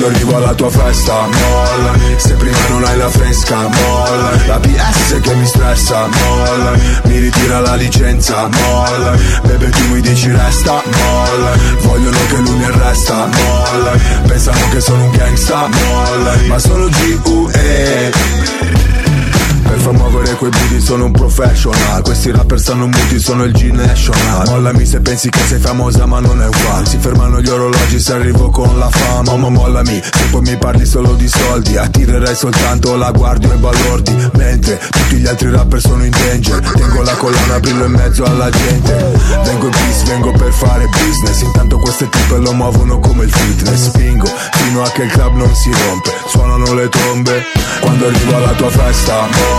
quando arrivo alla tua festa, molla. Se prima non hai la fresca, molla. La BS che mi stressa, molla. Mi ritira la licenza, molla. Bebe tu mi dici resta, molla. Vogliono che lui mi arresta, molla. Pensano che sono un gangsta, molla. Ma sono G.U.E. Per far muovere quei booty sono un professional. Questi rapper stanno muti, sono il G-National. Mollami se pensi che sei famosa, ma non è uguale. Si fermano gli orologi se arrivo con la fama. Ma mollami, se poi mi parli solo di soldi. Attirerai soltanto la guardia e balordi, mentre tutti gli altri rapper sono in danger. Tengo la collana, brillo in mezzo alla gente. Vengo in peace, vengo per fare business. Intanto queste tipe lo muovono come il fitness. Spingo fino a che il club non si rompe. Suonano le trombe quando arrivo alla tua festa, mo.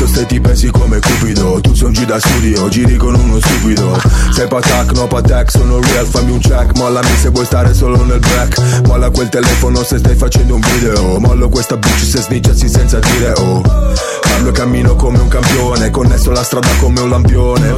Io se ti pensi come Cupido. Tu sei un G da studio, giri con uno stupido. Sei patac, no patac, sono real, fammi un check. Mollami se vuoi stare solo nel black. Molla quel telefono se stai facendo un video. Mollo questa bitch se snitchassi senza dire oh. Parlo e cammino come un campione, connesso la strada come un lampione.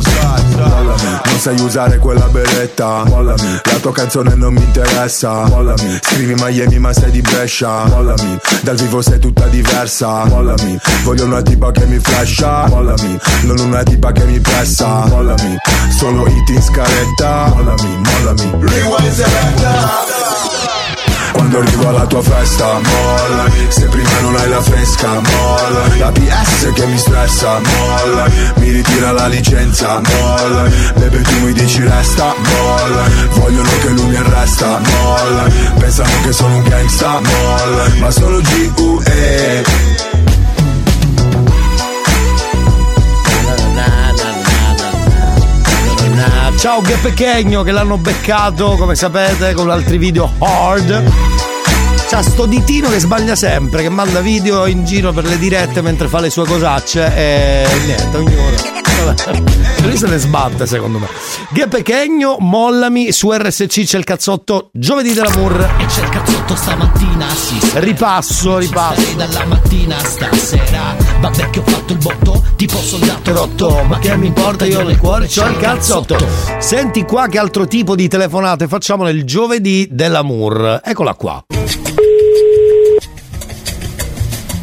Mollami, non sai usare quella beretta. Mollami, la tua canzone non mi interessa. Mollami, scrivi Miami ma sei di Brescia. Mollami, dal vivo sei tutta diversa. Mollami, voglio una tipa che mi flasha, mollami, non una tipa che mi pressa, mollami, solo hit in scaletta, mollami, mollami, rewind selecta. Quando arrivo alla tua festa, molla. Se prima non hai la fresca, molla. La BS che mi stressa, molla. Mi ritira la licenza, molla. Bebe tu mi dici resta, molla. Vogliono che lui mi arresta, molla. Pensano che sono un gangsta, molla. Ma sono G.U.E. Ciao che pechegno che l'hanno beccato, come sapete, con altri video hard. C'ha sto ditino che sbaglia sempre, che manda video in giro per le dirette mentre fa le sue cosacce e niente, ognuno. Lui se ne sbatte secondo me. Che pechegno, mollami, su RSC c'è il cazzotto giovedì dell'amore. E c'è il cazzotto stamattina, sì. Ripasso. Dalla mattina stasera. Vabbè che ho fatto il botto, tipo soldato rotto. Ma che mi importa, io nel cuore c'ho il cazzotto. Senti qua che altro tipo di telefonate facciamo nel giovedì dell'amore. Eccola qua.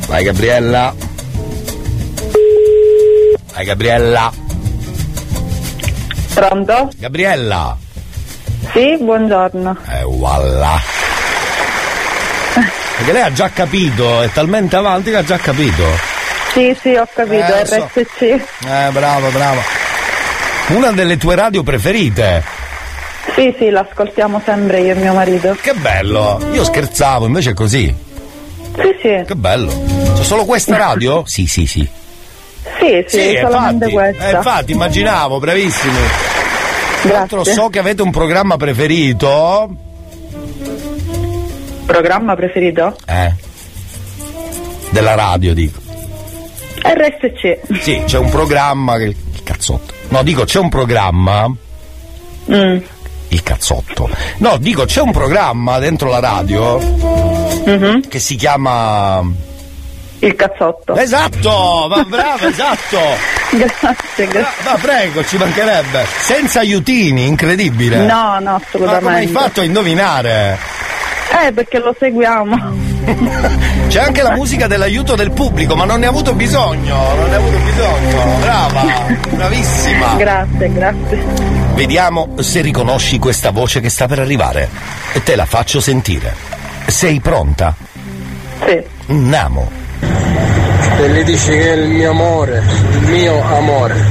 Vai Gabriella. Gabriella. Pronto? Gabriella. Sì, buongiorno. Voilà. Perché lei ha già capito, è talmente avanti che ha già capito. Sì, ho capito, RSC. Bravo. Una delle tue radio preferite. Sì, l'ascoltiamo sempre io e mio marito. Che bello, io scherzavo, invece è così. Sì. Che bello. C'è solo questa radio? Sì. Sì, solamente questa. Infatti immaginavo, bravissimi. Grazie. Altro, so che avete un programma preferito. Programma preferito? Della radio, dico. RSC. Sì, c'è un programma che... Il cazzotto. No, dico, c'è un programma. Il cazzotto. No, dico, c'è un programma dentro la radio che si chiama... Il cazzotto. Esatto, ma bravo, esatto. Grazie. Ma prego, ci mancherebbe. Senza aiutini, incredibile. No, assolutamente. Ma come hai fatto a indovinare? Perché lo seguiamo. C'è anche la musica dell'aiuto del pubblico, ma non ne ha avuto bisogno. Brava, bravissima. Grazie. Vediamo se riconosci questa voce che sta per arrivare. Te la faccio sentire. Sei pronta? Sì. Namo. E lei dice che è il mio amore,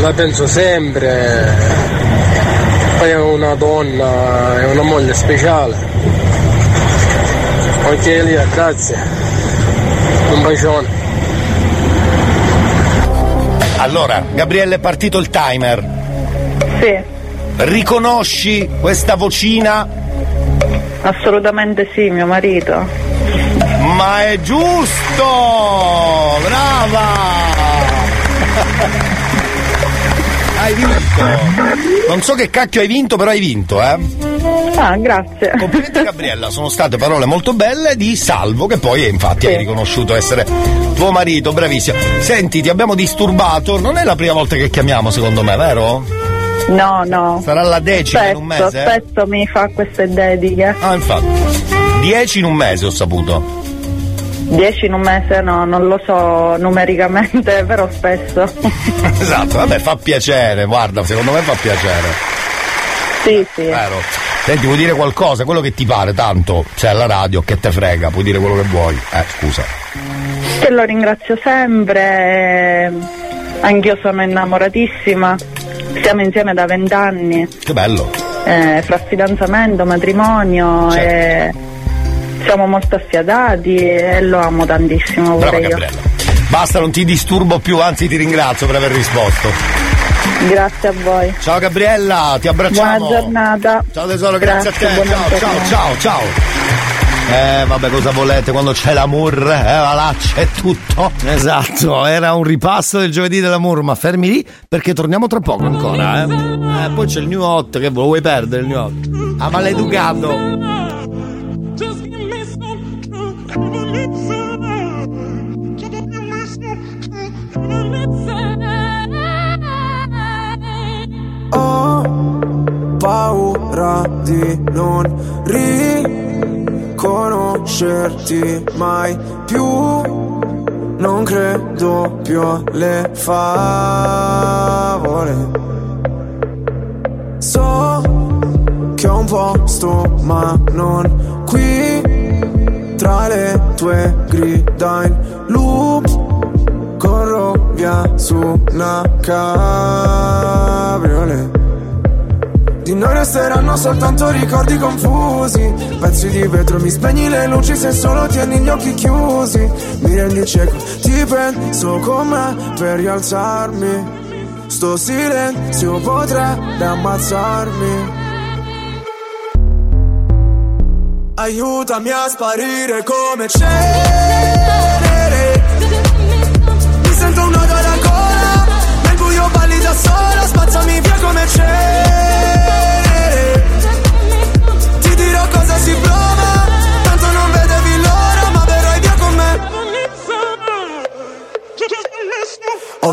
la penso sempre, poi è una donna, è una moglie speciale. Ok Elia, grazie, un bacione. Allora, Gabriele, è partito il timer. Sì. Riconosci questa vocina? Assolutamente sì, mio marito. Ma è giusto! Brava! Hai vinto! vinto. Non so che cacchio hai vinto, però hai vinto, eh? Ah, grazie. Complimenti Gabriella, sono state parole molto belle di Salvo, che poi infatti sì, hai riconosciuto essere tuo marito, bravissimo. Senti, ti abbiamo disturbato, non è la prima volta che chiamiamo, secondo me, vero? No, no. Sarà la 10 in un mese? Spesso mi fa queste dediche. Ah, infatti. 10 in un mese ho saputo. 10 in un mese, no, non lo so numericamente, però spesso. Esatto, vabbè, fa piacere, guarda, secondo me fa piacere. Sì, sì. Vero. Senti, vuoi dire qualcosa, quello che ti pare, tanto c'è alla radio, che te frega, puoi dire quello che vuoi. Scusa. Te lo ringrazio sempre, anch'io sono innamoratissima. Siamo insieme da 20 anni. Che bello. Fra fidanzamento, matrimonio, certo. Siamo molto affiatati e lo amo tantissimo. Brava Gabriella. Basta, non ti disturbo più, anzi ti ringrazio per aver risposto. Grazie a voi. Ciao Gabriella, ti abbracciamo. Buona giornata. Ciao tesoro, grazie a te. Ciao. Vabbè, cosa volete quando c'è l'amour? Là c'è tutto. Esatto, era un ripasso del giovedì dell'amour, ma fermi lì perché torniamo tra poco ancora, eh. Poi c'è il New Hot, che vuoi perdere il New Hot? Ah, maleducato. Ho paura di non conoscerti mai più, non credo più alle favole. So che ho un posto ma non qui, tra le tue grida in loop corro via su una cabriolet. Di noi resteranno soltanto ricordi confusi, pezzi di vetro, mi spegni le luci se solo tieni gli occhi chiusi. Mi rendi cieco, ti penso con me per rialzarmi. Sto silenzio potrebbe ammazzarmi. Aiutami a sparire come cenere. Mi sento un nodo alla gola, nel buio balli da sola, spazzami via come cenere. Cosa si prova? Tanto non vedevi l'ora, ma verrai via con me. Ho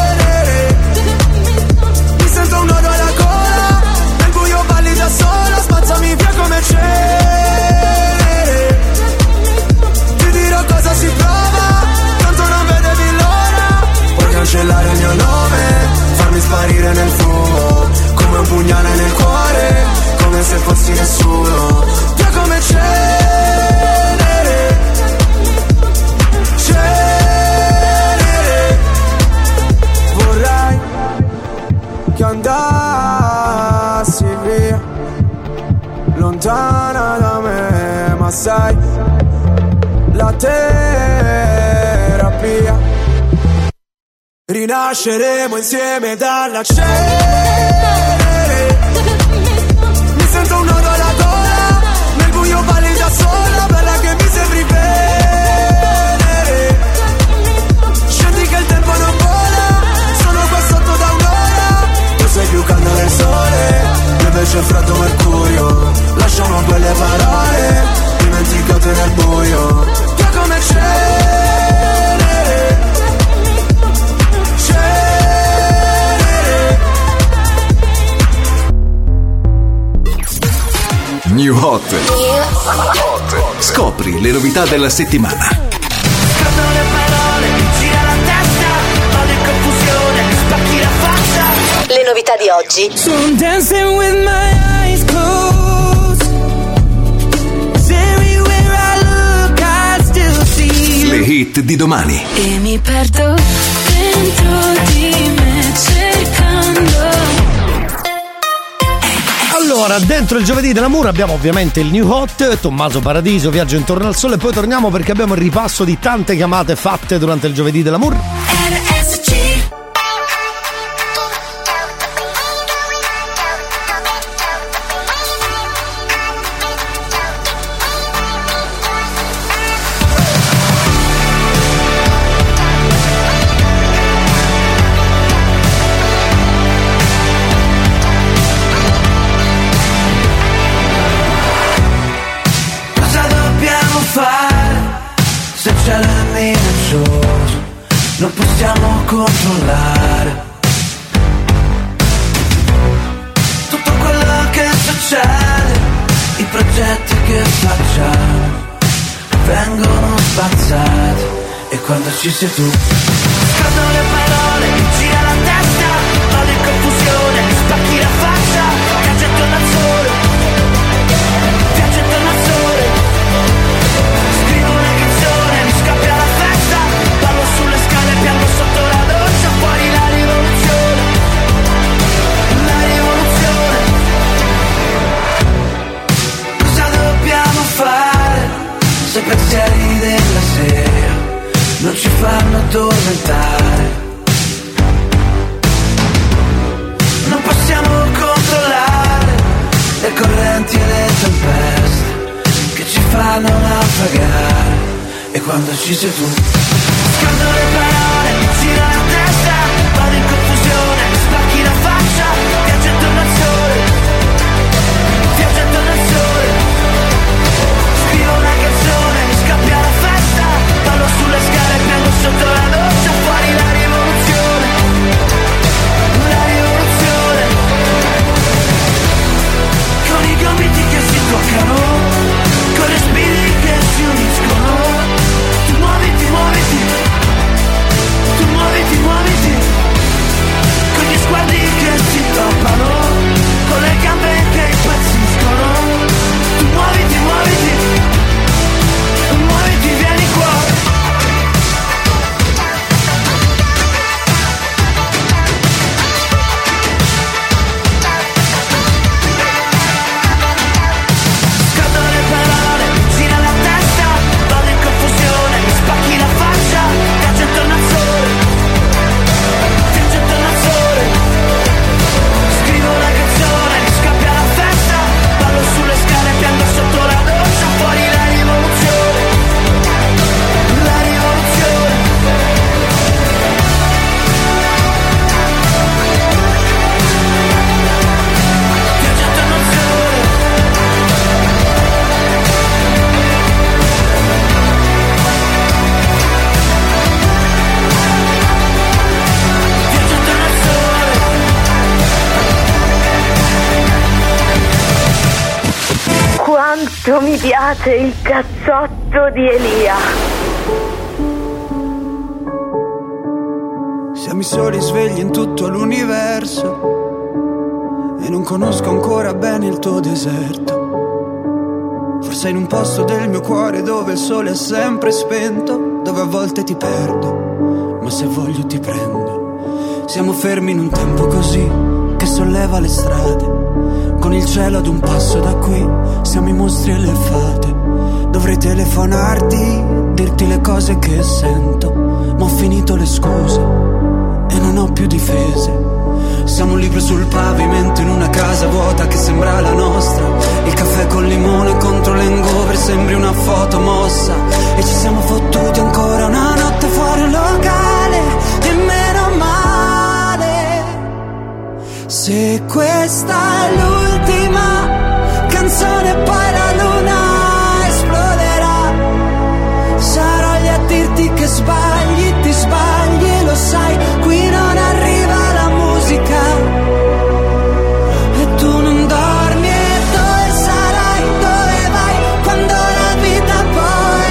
Mi sento un nodo alla gola, nel buio balli da sola, spazzami via come cenere. Ti dirò cosa si prova, tanto non vedevi l'ora. Puoi cancellare il mio nome, farmi sparire nel fumo, come un pugnale nel cuore, come se fossi nessuno. Via come cenere, cenere. Vorrei che andassi via, lontana da me, ma sai, la terapia. Rinasceremo insieme dalla cenere. Un nodo alla gola, nel buio balli da sola, bella che mi sembri venere. Scendi che il tempo non vola, sono qua sotto da un'ora. Tu sei più caldo del sole, io invece ho freddo mercurio. Lasciamo quelle parole dimenticate nel buio. Che come cenere, cenere. New Hot. Scopri le novità della settimana. Scordo le parole, gira la testa, vado in confusione, spacchi la faccia. Le novità di oggi. So I'm dancing with my eyes closed. Everywhere I look I still hit di domani. E mi perdo dentro di me cercando. Allora, dentro il giovedì dell'amore abbiamo ovviamente il New Hot, Tommaso Paradiso, Viaggio intorno al sole, e poi torniamo perché abbiamo il ripasso di tante chiamate fatte durante il giovedì dell'amore. Non possiamo controllare tutto quello che succede, i progetti che facciamo vengono spazzati e quando ci sei tu scordo le parole, mi gira la testa, vado in confusione, mi spacchi la faccia, viaggio intorno al sole, viaggio intorno al sole, scrivo una canzone, mi scoppia la festa, ballo sulle scale. Piango sotto la doccia, fuori la rivoluzione, la rivoluzione. Cosa dobbiamo fare se pensieri della sera non ci fanno addormentare? Non possiamo controllare le correnti e le tempeste che ci fanno naufragare e quando ci sei tu. Scordo le parole, mi gira la testa, vado in confusione, mi spacchi la faccia, viaggio intorno al sole, viaggio intorno al sole, scrivo una canzone, mi scappia la festa, ballo sulle scale, piango sotto la doccia, fuori la rivoluzione, la rivoluzione, con i gomiti che si toccano, con le spine che si uniscono, tu muoviti, muoviti. Muoviti, muoviti, con gli sguardi che si toppano, con le gambe che impazziscono, tu muoviti, muoviti, muoviti, vieni qua. Scordo le parole, gira la testa, vado in confusione, mi spacchi la faccia, piango intorno al sole. Quanto mi piace il cazzotto di Elia. Siamo i soli svegli in tutto l'universo e non conosco ancora bene il tuo deserto. Forse in un posto del mio cuore dove il sole è sempre spento, dove a volte ti perdo, ma se voglio ti prendo. Siamo fermi in un tempo così che solleva le strade, con il cielo ad un passo da qui, siamo i mostri e le fate. Dovrei telefonarti, dirti le cose che sento, ma ho finito le scuse e non ho più difese. Siamo un libro sul pavimento in una casa vuota che sembra la nostra, il caffè con limone contro l'hangover sembri una foto mossa, e ci siamo fottuti ancora una notte fuori un locale e meno male. Se questa è l'ultima canzone poi la luna esploderà, sarò lì a dirti che sbagli, ti sbagli, lo sai, qui non arriva la musica e tu non dormi, e dove sarai, dove vai, quando la vita poi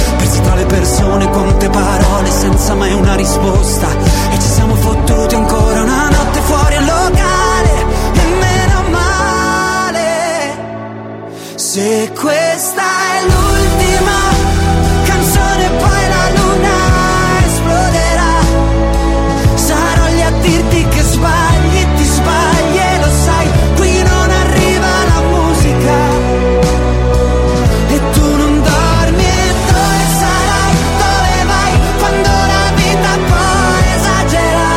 Persi tra le persone, quante parole senza mai una risposta. E ci siamo fottuti ancora una notte fuori al locale. E meno male se questa è l'ultima canzone, poi la luna dirti che sbagli, ti sbagli e lo sai, qui non arriva la musica e tu non dormi. E dove sarai, dove vai, quando la vita poi esagera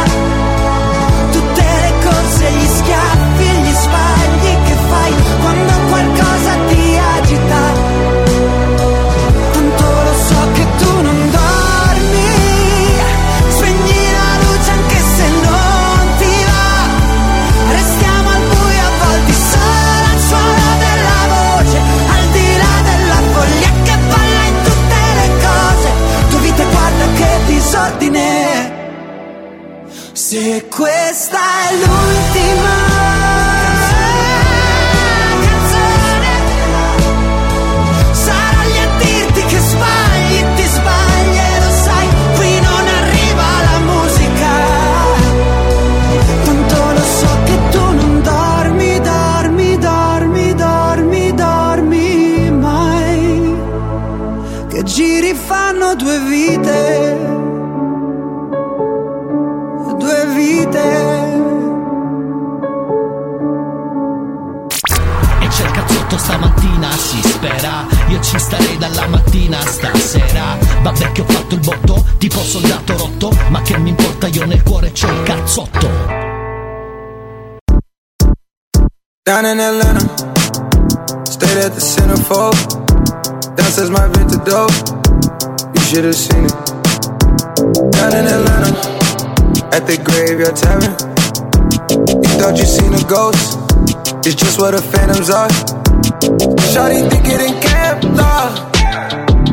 tutte le corse, gli schiaffi, gli sbagli che fai quando qualcosa ti agita. Tanto lo so che tu non dormi, spegni la luce anche se non disordine. Se questa è l'ultima canzone, sarò lì a dirti che sbagli, ti sbagli e lo sai, qui non arriva la musica. Tanto lo so che tu non dormi, dormi, dormi, dormi, dormi mai. Che giri fanno due vite, e cerca tutto stamattina, si spera. Io ci starei dalla mattina stasera. Vabbè che ho fatto il botto, tipo soldato rotto, ma che mi importa, io nel cuore c'ho il cazzotto. Down in Atlanta, stayed at the Centerfold. Downstairs my vintage dope, you should have seen it. Down in Atlanta at the graveyard tavern, you thought you seen a ghost. It's just where the phantoms are. Shawty think it ain't kept off.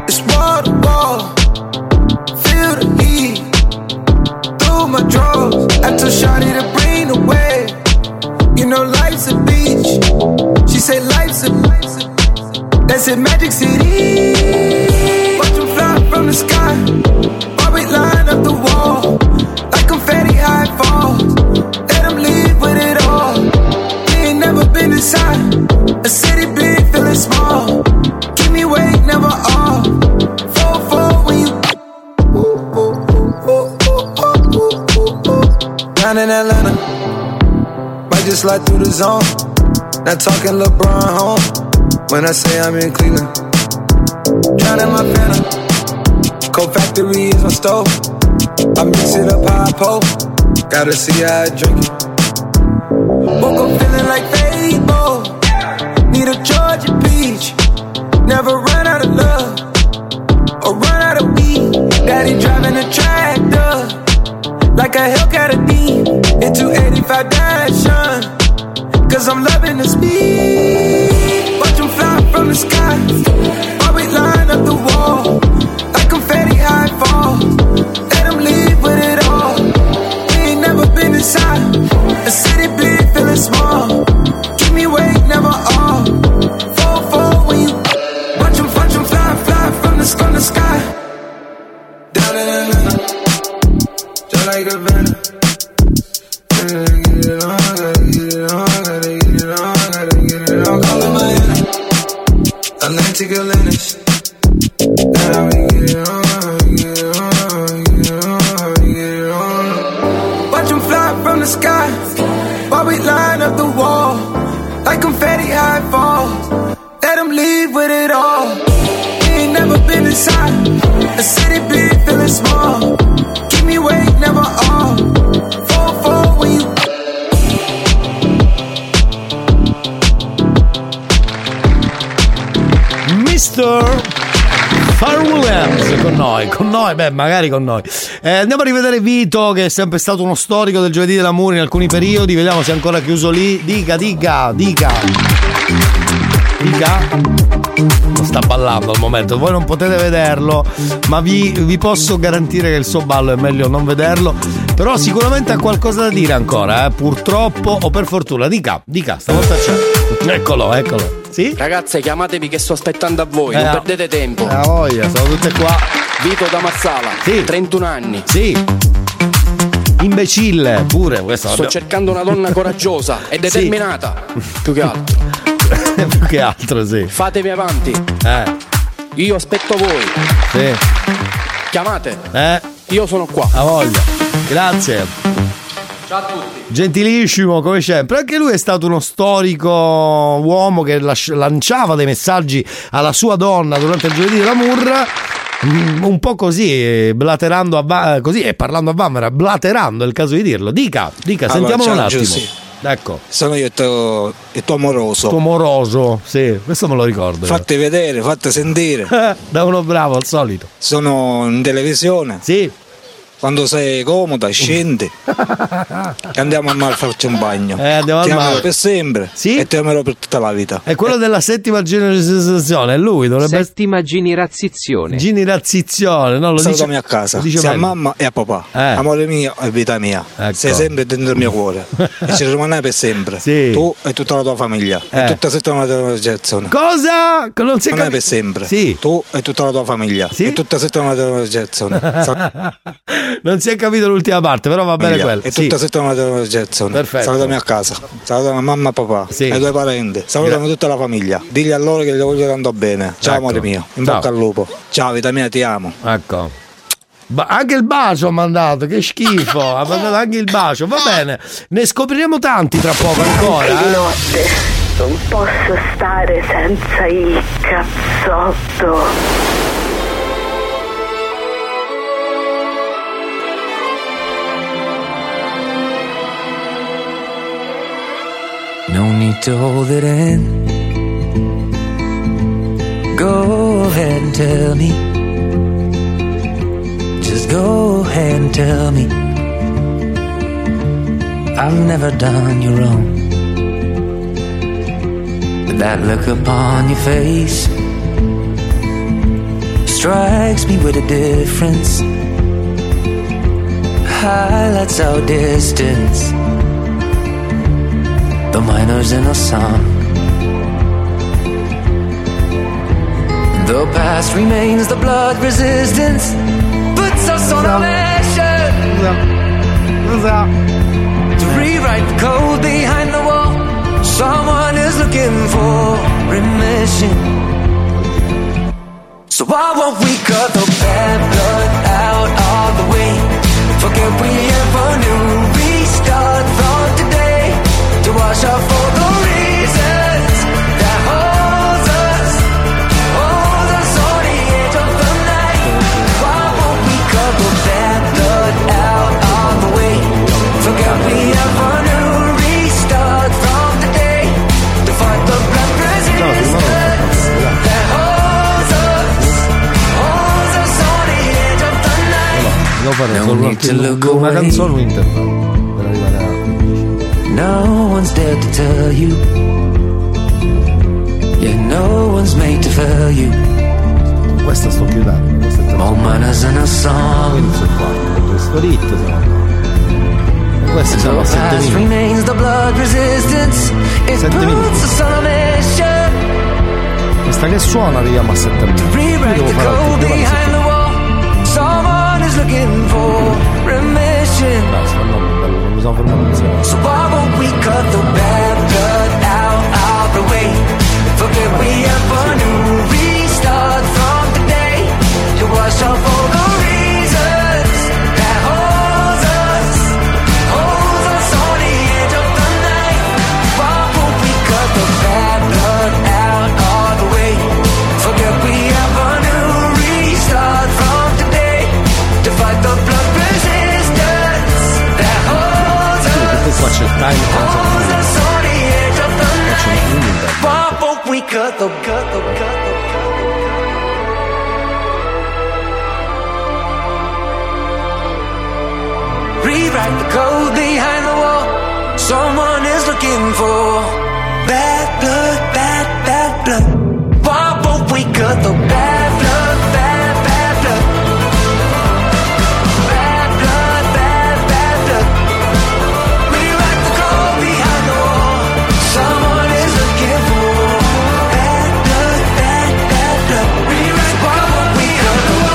It's wall to wall. Feel the heat through my drawers. I told Shawty to bring the wave. You know life's a beach. She said life's a beach. That's it, Magic City. Watch them fly from the sky. While we line up the wall. Confetti high falls, let them live with it all. We ain't never been inside a city big, feeling small. Keep me awake, never off. 4-4 when you down in Atlanta, might just slide through the zone. Not talking LeBron home when I say I'm in Cleveland. Drowning my phantom, Coke Factory is my stove. I mix it up how I poke, gotta see how I drink it. Woke up feeling like Fable, need a Georgia peach. Never run out of love, or run out of weed. Daddy driving a tractor, like a Hellcat or D. Into 85 Dashun, cause I'm loving the speed. Watch them fly from the sky, while we line up the wall. Like confetti high falls. Inside a city big, feeling small. Keep me awake, never off. 4-4 when you watch them fly, fly from the sky. Down in Atlanta, just like the Havana. Gotta get it on, gotta get it on, gotta get it on, gotta get it on. All in Miami, Atlantic Atlantis. Now we get it on. The sky, while we line up the wall, like confetti high falls. Let them leave with it all. We ain't never been inside a city big, feeling small. Keep me awake, never off. 4-4 when you. Mr. con noi, beh, magari con noi. Andiamo a rivedere Vito, che è sempre stato uno storico del giovedì dell'amore in alcuni periodi. Vediamo se è ancora chiuso lì. Dica. Sta ballando al momento, voi non potete vederlo, ma vi posso garantire che il suo ballo è meglio non vederlo. Però sicuramente ha qualcosa da dire ancora, purtroppo o per fortuna. Dica, stavolta c'è. Eccolo. Sì? Ragazze, chiamatevi che sto aspettando a voi, non perdete tempo. La voglia, sono tutte qua. Vito da Marsala, sì. 31 anni. Sì. Imbecille, pure questa. Sto cercando una donna coraggiosa e determinata. Sì. Più che altro, sì. Fatevi avanti. Io aspetto voi. Sì. Chiamate. Io sono qua. A voglia. Grazie. Ciao a tutti. Gentilissimo, come sempre. Anche lui è stato uno storico uomo che lanciava dei messaggi alla sua donna durante il giovedì della Murra. Un po' così, blaterando così e parlando a Bambera, blaterando, è il caso di dirlo. Dica, allora, sentiamolo un attimo. Sì. Ecco. Sono io il tuo amoroso. Tuo amoroso, sì, questo me lo ricordo. Fatti vedere, fatti sentire. Da uno bravo al solito. Sono in televisione. Sì. Quando sei comoda, scendi. Andiamo al mare a farci un bagno. Andiamo al mare per sempre. Sì? E ti amerò per tutta la vita. È quello della settima generazione, è lui, dovrebbe. Settima generazione. Generazione, no, lo dice. Salutami a casa. Dice a mamma e a papà. Amore mio e vita mia. Ecco. Sei sempre dentro il mio cuore. E ci rimanerai per sempre. Sì. Tu e tutta la tua famiglia. E tutta la settima generazione. Cosa? Non si rimanerai per sempre. Sì. Tu e tutta la tua famiglia. Sì. E tutta la settima generazione. Non si è capito l'ultima parte, però va bene quella. E tutta settimana della Jetson. Perfetto. Salutami a casa. Salutami mamma e papà. Sì. E i tuoi parenti. Salutami tutta la famiglia. Digli a loro che li voglio tanto bene. Ciao, ecco. Amore mio. In bocca al lupo. Ciao, vita mia, ti amo. Ecco. Anche il bacio ha mandato, che schifo. Ha mandato anche il bacio. Va bene. Ne scopriremo tanti tra poco ancora. Di notte non posso stare senza il cazzotto. No need to hold it in. Go ahead and tell me. Just go ahead and tell me. I've never done you wrong. But that look upon your face strikes me with a difference. Highlights our distance. The minors in a song. The past remains, the blood resistance puts us on a mission to rewrite the code behind the wall. Someone is looking for remission. So why won't we cut the bad blood out all the way? Forget we ever knew. Restart from today. To watch out for the reasons that hold us on the edge of the night. Why won't we cut the bad blood out all the way? Forget we ever knew. Restart from today to fight the black resistance that holds us on the edge of the night. No need to look away. No one's there to tell you. Yeah, no one's made to fail you. Questa sto chiudendo. Questa è all manners in a song. Quindi sono qua. Questo ritto sarà. Questa è la 7000. Remains the blood resistance. It puts us on a mission. Questa che suona richiama a 7000. Devo fare behind the wall. Someone is looking for remission. So why won't we cut the bad blood out of the way? Forget we ever knew. Restart from today to wash off all the reasons that holds us on the edge of the night. Why won't we cut the bad blood out of the way? Forget we ever knew. Restart from today to fight the blood resistance that holds. Qua c'è il time, qua c'è il time. write the code behind the wall. Someone is looking for bad blood, bad, bad blood. Why won't we cut the bad blood, bad, bad blood? Bad blood, bad, bad blood. Rewrite the code behind the wall. Someone is looking for bad blood, bad, bad blood. Rewrite, why won't we cut the wall?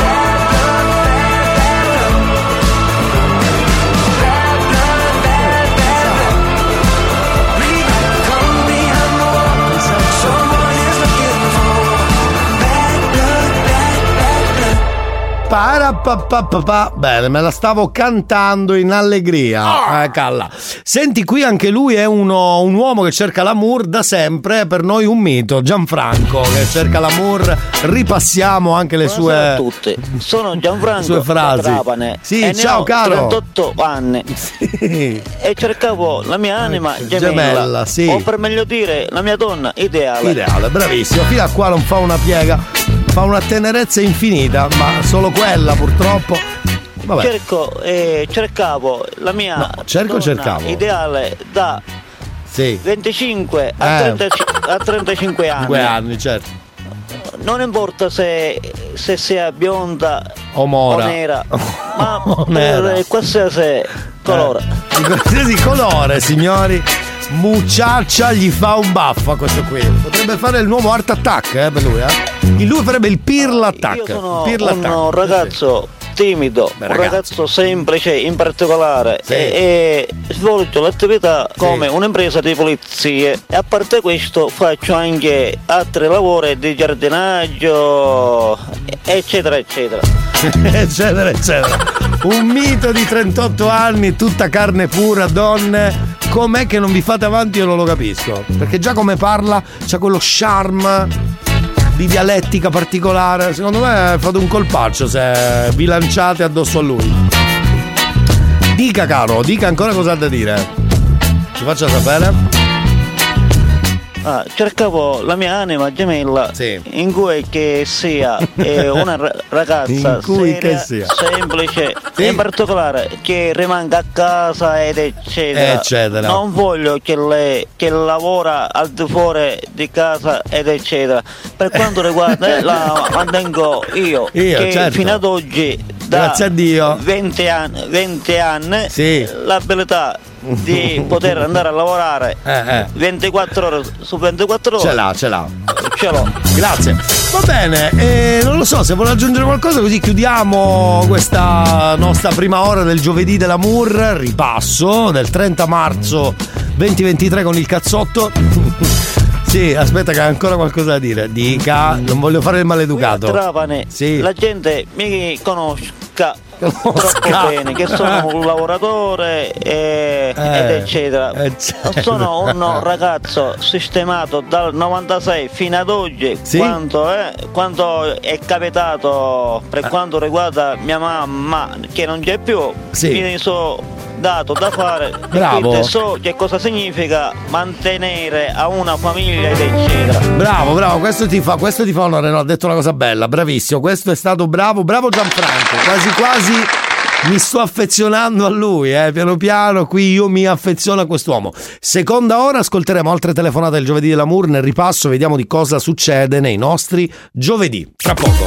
Bene, me la stavo cantando in allegria. Calla. Senti, qui anche lui è un uomo che cerca l'amour da sempre. Per noi un mito, Gianfranco, che cerca l'amour. Ripassiamo anche le buonasera sue. A tutti. Sono Gianfranco, sue frasi. Da Trapane. Sì, e ciao caro. 38 anni. Sì. E cercavo la mia anima gemella, sì. O per meglio dire, la mia donna ideale. Ideale, bravissimo. Fino a qua non fa una piega. Fa una tenerezza infinita, ma solo quella purtroppo. Vabbè. Cercavo la mia donna ideale da 25 a 35 anni. 5 anni, certo. Non importa se sia bionda o mora o nera, ma o nera. Per qualsiasi colore. Di qualsiasi colore, signori. Mucciaccia gli fa un baffo a questo qui. Potrebbe fare il nuovo Art Attack per lui, eh? Lui farebbe il Pirla Attack. Io sono un ragazzo timido, un ragazzo semplice in particolare, e svolgo l'attività come un'impresa di pulizie, e a parte questo faccio anche altri lavori di giardinaggio, eccetera eccetera eccetera eccetera. Un mito di 38 anni, tutta carne pura, donne. Com'è che non vi fate avanti? Io non lo capisco, perché già come parla c'ha quello charme di dialettica particolare. Secondo me fate un colpaccio se vi lanciate addosso a lui. Dica caro, dica ancora cosa ha da dire, ci faccia sapere. Cercavo la mia anima gemella, in cui che sia una ragazza seria, semplice, in particolare che rimanga a casa ed eccetera. Non voglio che lei che lavora al di fuori di casa ed eccetera. Per quanto riguarda la mantengo io che fino ad oggi da grazie a Dio 20 anni l'abilità di poter andare a lavorare 24 ore su 24 ore ce l'ho. Grazie, va bene. Non lo so se vuole aggiungere qualcosa, così chiudiamo questa nostra prima ora del giovedì dell'amour, ripasso del 30 marzo 2023 con il cazzotto. Sì, aspetta che ha ancora qualcosa da dire. Dica, non voglio fare il maleducato. Trapane, la gente mi conosca troppo bene, che sono un lavoratore ed eccetera. Sono un ragazzo sistemato dal 96 fino ad oggi, quando è capitato per quanto riguarda mia mamma che non c'è più, mi sono dato da fare. Bravo. So che cosa significa mantenere a una famiglia ed eccetera. Bravo, questo ti fa onore. No, ha detto una cosa bella, bravissimo. Questo è stato bravo Gianfranco. Quasi mi sto affezionando a lui, piano piano qui io mi affeziono a quest'uomo. Seconda ora ascolteremo altre telefonate del giovedì dell'amour. Nel ripasso vediamo di cosa succede nei nostri giovedì tra poco.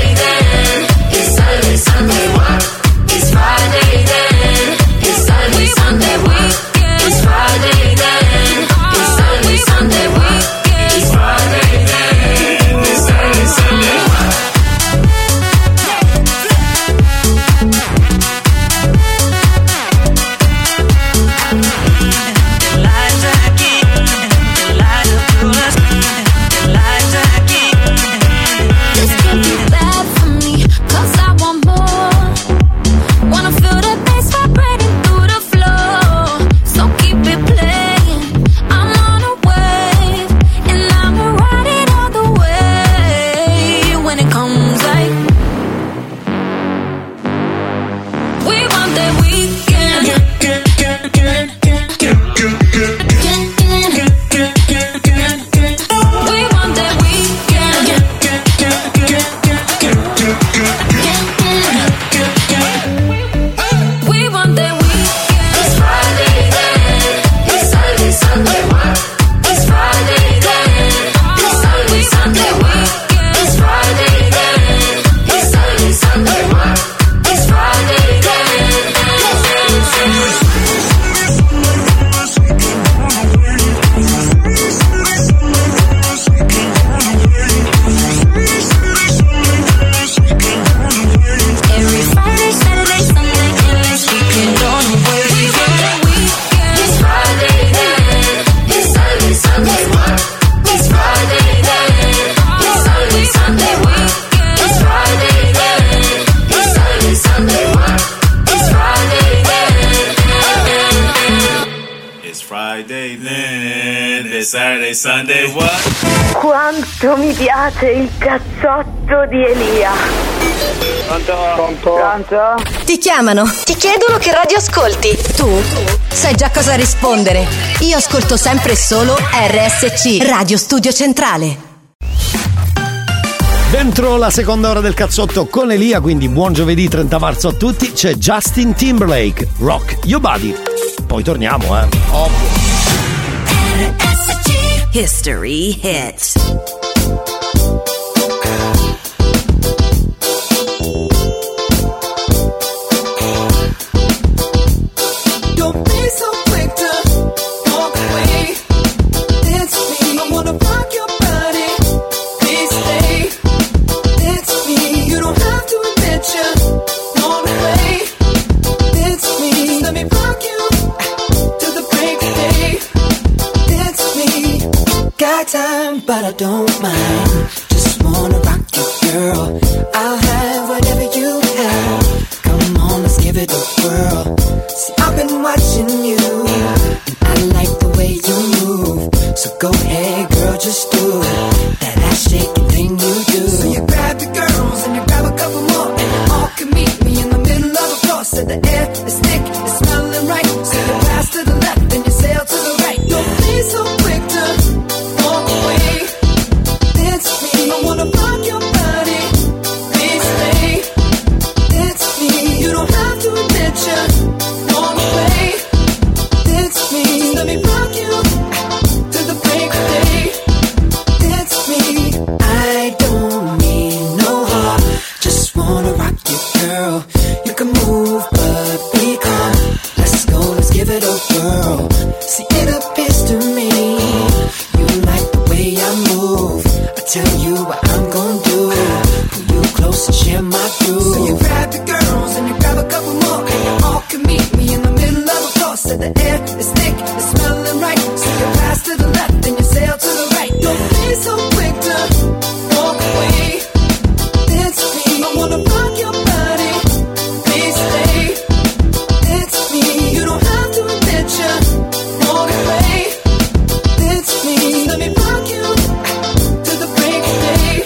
then. It's Saturday, Sunday, what? It's Friday then, it's Saturday, Sunday, what? It's Friday then, it's Saturday, Sunday, what? It's Friday then, it's Saturday, Sunday, what? Saturday, Sunday, what? Quanto mi piace il cazzotto di Elia. Pronto? Ti chiamano, ti chiedono che radio ascolti. Tu sai già cosa rispondere. Io ascolto sempre solo RSC, Radio Studio Centrale. Dentro la seconda ora del cazzotto con Elia, quindi buon giovedì 30 marzo a tutti. C'è Justin Timberlake, Rock Your Body. Poi torniamo, Ovvio. History Hits. Don't be so quick to walk away. Dance with me, I wanna rock your body. Please stay. Dance with me, you don't have to admit you're blown away. Dance with me, just let me rock you to the break of day. Dance with me, got time but I don't mind. Just wanna rock you, girl. I'll have whatever you have. Come on, let's give it a whirl. See, I've been watching you and I like the way you move. So go ahead, girl, just do that ass shaking thing you do. So you grab your girls and you grab a couple more, and you all can meet me in the middle of the floor. Said the air is thick, it's smelling right. So you pass to the left and you sail to the right. Don't be so quick to walk away. Dance with me, I wanna rock your body. Please stay. Dance with me, you don't have to admit you're blown away. Dance with me, just let me rock you to the break of day. Dance with me, I don't need no harm. Just wanna rock you, girl. You can move, but be calm. Let's go, let's give it a whirl. See, it appears to me you like the way I move. I tell you what I'm gonna do. Pull you close and share my groove. So you grab your girls and you grab a couple more, and you all can meet me in the middle of the floor. Said the air is thick, it's smelling right. So you pass to the left and you sail to the right. Don't be so quick to walk away. Dance with me, I wanna rock your body. Please stay. Dance with me, you don't have to admit you're blown away. Dance with me, just let me rock you to the break of day.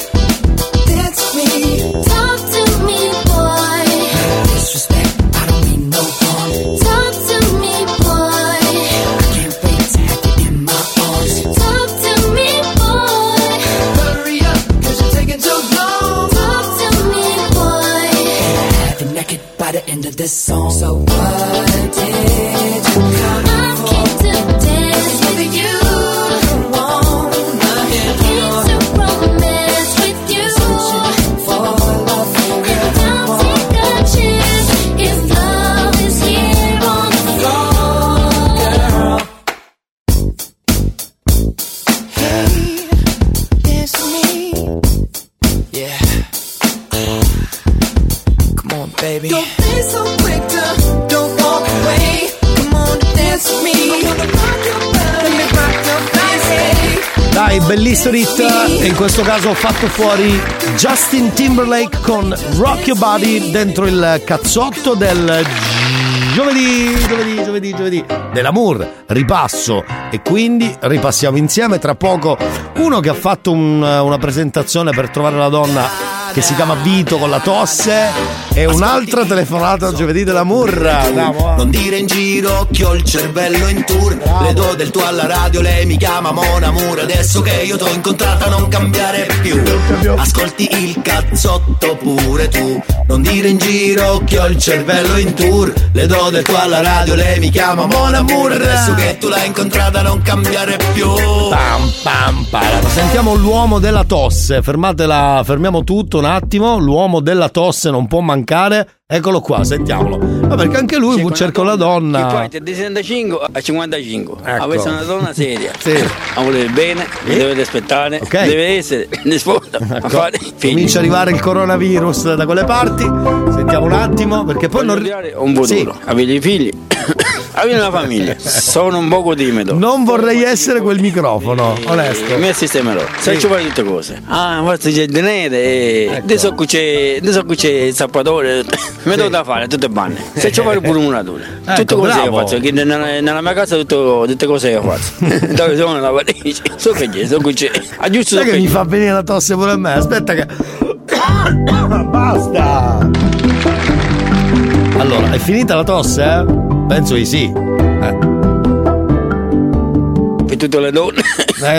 Dance with me, Talk to me, boy. disrespect, I don't mean no harm. Talk to me, boy. I can't wait to have you in my arms. Talk to me, boy. Hurry up, 'cause you're taking too long. Talk to me, boy. Have you naked by the end of this song. So what did you come I'm for? kicked to dance with you. Came to romance with you. And don't take a chance if love is here on the floor. Hey, dance with me. Yeah. Come on, baby. Don't be so quick to don't walk away. Come on, dance with me. I wanna rock your body. Let me rock your body. Dai, bellissimo hit, e in questo caso ho fatto fuori Justin Timberlake con Rock Your Body dentro il cazzotto del giovedì dell'amour, ripasso, e quindi ripassiamo insieme tra poco uno che ha fatto una presentazione per trovare la donna che si chiama Vito con la tosse e un'altra telefonata al giovedì dell'amour. Andiamo, Non dire in giro che ho il cervello in tour. Le do del tuo alla radio, lei mi chiama Mon Amour. Adesso che io t'ho incontrata non cambiare più. Ascolti il cazzotto pure tu. Non dire in giro che ho il cervello in tour. Le do del tuo alla radio, lei mi chiama Mon Amour. Adesso che tu l'hai incontrata non cambiare più. Pam, pam, pam. Sentiamo l'uomo della tosse. Fermiamo tutto un attimo. L'uomo della tosse non può mancare. Eccolo qua, sentiamolo. Ma perché anche lui cerca la donna. Che poi da 65 a 55. Ecco. Avete una donna seria. Sì. A volere bene, mi dovete aspettare. Okay. Deve essere risposta. Ecco. Comincia ad arrivare il coronavirus da quelle parti. Sentiamo un attimo, perché poi non. Un futuro. Avete i figli. Avviene la famiglia. Sono un poco timido. Non vorrei essere quel microfono, onesto. Mi sistemerò. Se ci fai tutte cose. Ah, ma se c'è denere, adesso c'è il sapatore. Mi devo da fare tutte banne. Se ci fai pure una dura. Tutte cose che faccio. Nella mia casa tutte cose che faccio. Dove sono la parigi? So che c'è, so che c'è. Aggiusto. Sai che mi fa venire la tosse pure a me. Aspetta che. Basta! Allora, è finita la tosse, eh? Penso di sì. Per tutte le donne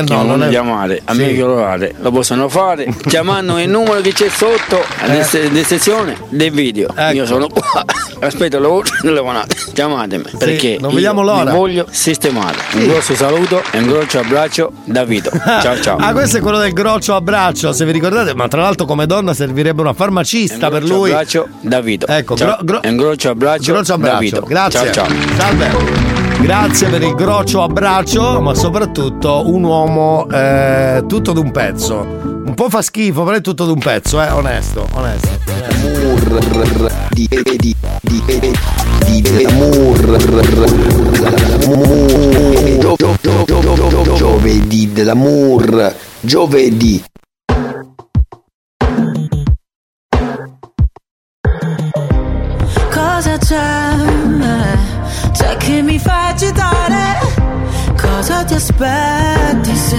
no, non è... chiamare, a me chiamare, lo possono fare chiamando il numero che c'è sotto nella sezione del video. Ecco. Io sono qua, aspetto le vostre telefonate, chiamatemi perché non vediamo l'ora. Vi voglio sistemare. Un grosso saluto e un grosso abbraccio da Vito. Ciao ciao. Ah, questo è quello del grosso abbraccio, se vi ricordate, ma tra l'altro come donna servirebbe una farmacista per lui. Un grosso abbraccio da Vito. Ecco, un grosso abbraccio da Vito. Grazie. Ciao ciao. Salve. Grazie per il grosso abbraccio, ma soprattutto un uomo tutto d'un pezzo. Un po' fa schifo, però è tutto d'un pezzo, onesto, onesto. Giovedì dell'amor, giovedì. Cosa c'è? C'è che mi fa agitare. Cosa ti aspetti se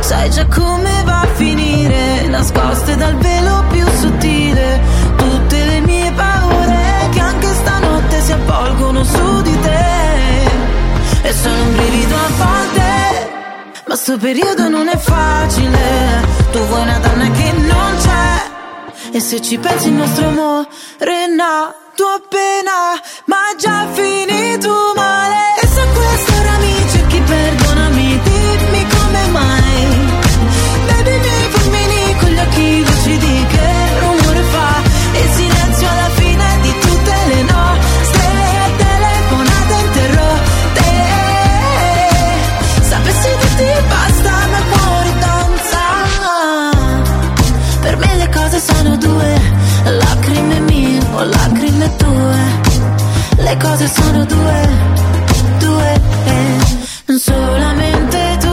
sai già come va a finire? Nascoste dal velo più sottile tutte le mie paure che anche stanotte si avvolgono su di te. E sono un brivido a volte, ma sto periodo non è facile. Tu vuoi una donna che non c'è, e se ci pensi il nostro amore è nato appena, ma già finito male. E se a quest'ora mi cerchi, perdonami, dimmi come mai. Baby, mi fulmini con gli occhi lucidi, che rumore fa il silenzio alla fine di tutte le nostre telefonate interrotte. Sapessi che ti basta, ma il cuore danza. Per me le cose sono due, lacrime mie o lacrime tue. Le cose sono due, due, eh. Solamente tu,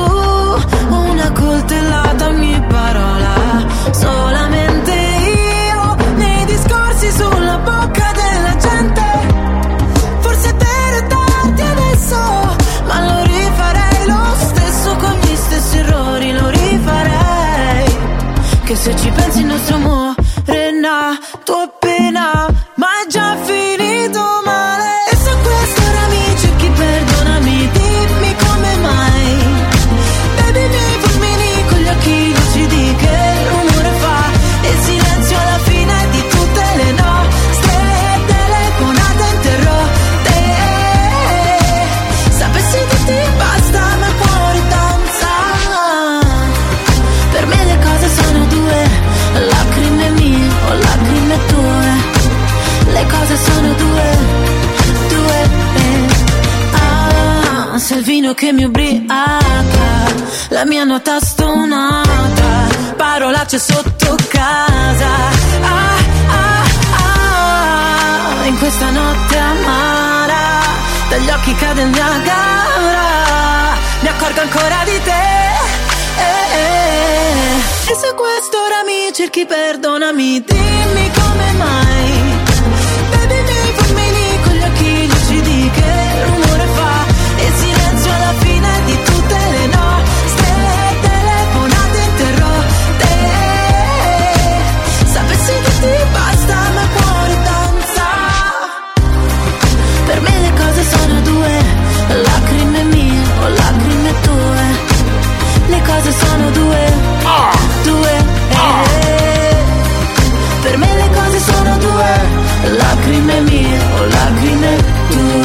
una coltellata ogni parola. Solamente io, nei discorsi sulla bocca della gente. Forse te ne tardi adesso, ma lo rifarei lo stesso. Con gli stessi errori lo rifarei. Che se ci pensi il nostro amore tu appena, ma già finito male. E se a quest'ora mi cerchi, perdonami, dimmi come mai. Baby, mi fulmini con gli occhi lucidi, che rumore fa il silenzio alla fine di tutte le nostre telefonate interrotte. Sapessi che ti basta, ma il cuore danza. Per me le cose sono due, lacrime mie o lacrime tue, le cose sono due, due, eh. Ah, se il vino che mi ubriaca, la mia nota stonata, parolacce sotto casa. Ah, ah, ah, in questa notte amara, dagli occhi cade il Niagara, mi accorgo ancora di te. E se a quest'ora mi cerchi, perdonami, dimmi come mai. Baby, mi fulmini con gli occhi lucidi, che rumore fa il silenzio alla fine di tutte le nostre telefonate interrotte. Sapessi che ti basta, ma il cuore danza. Per me le cose sono due, lacrime mie o lacrime tue. Le cose sono due, due, eh. Per me le cose sono due, lacrime mie o lacrime tue.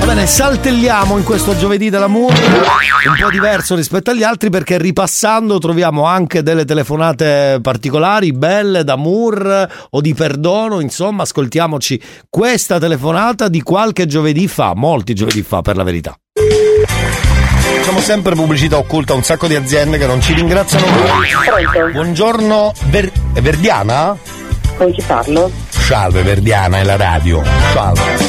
Va bene, saltelliamo in questo giovedì dell'amore, un po' diverso rispetto agli altri, perché ripassando troviamo anche delle telefonate particolari, belle, d'amor o di perdono. Insomma, ascoltiamoci questa telefonata di qualche giovedì fa, molti giovedì fa per la verità. Facciamo sempre pubblicità occulta a un sacco di aziende che non ci ringraziano mai. Pronto. Buongiorno, Verdiana? Con chi parlo? Salve Verdiana, è la radio. Salve.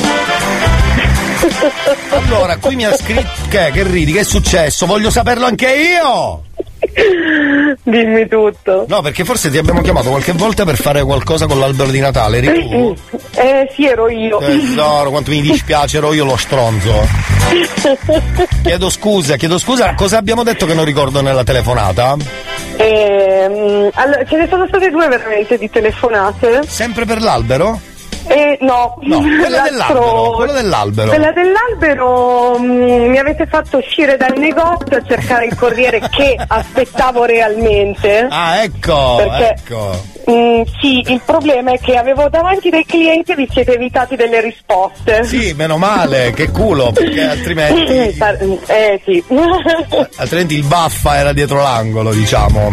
Allora, qui mi ha scritto. Che ridi? Che è successo? Voglio saperlo anche io! Dimmi tutto. No, perché forse ti abbiamo chiamato qualche volta per fare qualcosa con l'albero di Natale, eri tu? Sì, ero io. No, quanto mi dispiace, ero io lo stronzo. Chiedo scusa, cosa abbiamo detto che non ricordo nella telefonata? Allora, ce ne sono state due veramente di telefonate. Sempre per l'albero? No, quella dell'albero. Quella dell'albero mi avete fatto uscire dal negozio a cercare il corriere che aspettavo realmente. Ah, ecco, perché, ecco. Sì, il problema è che avevo davanti dei clienti e vi siete evitati delle risposte. Sì, meno male, che culo, perché altrimenti... sì. Altrimenti il baffa era dietro l'angolo, diciamo.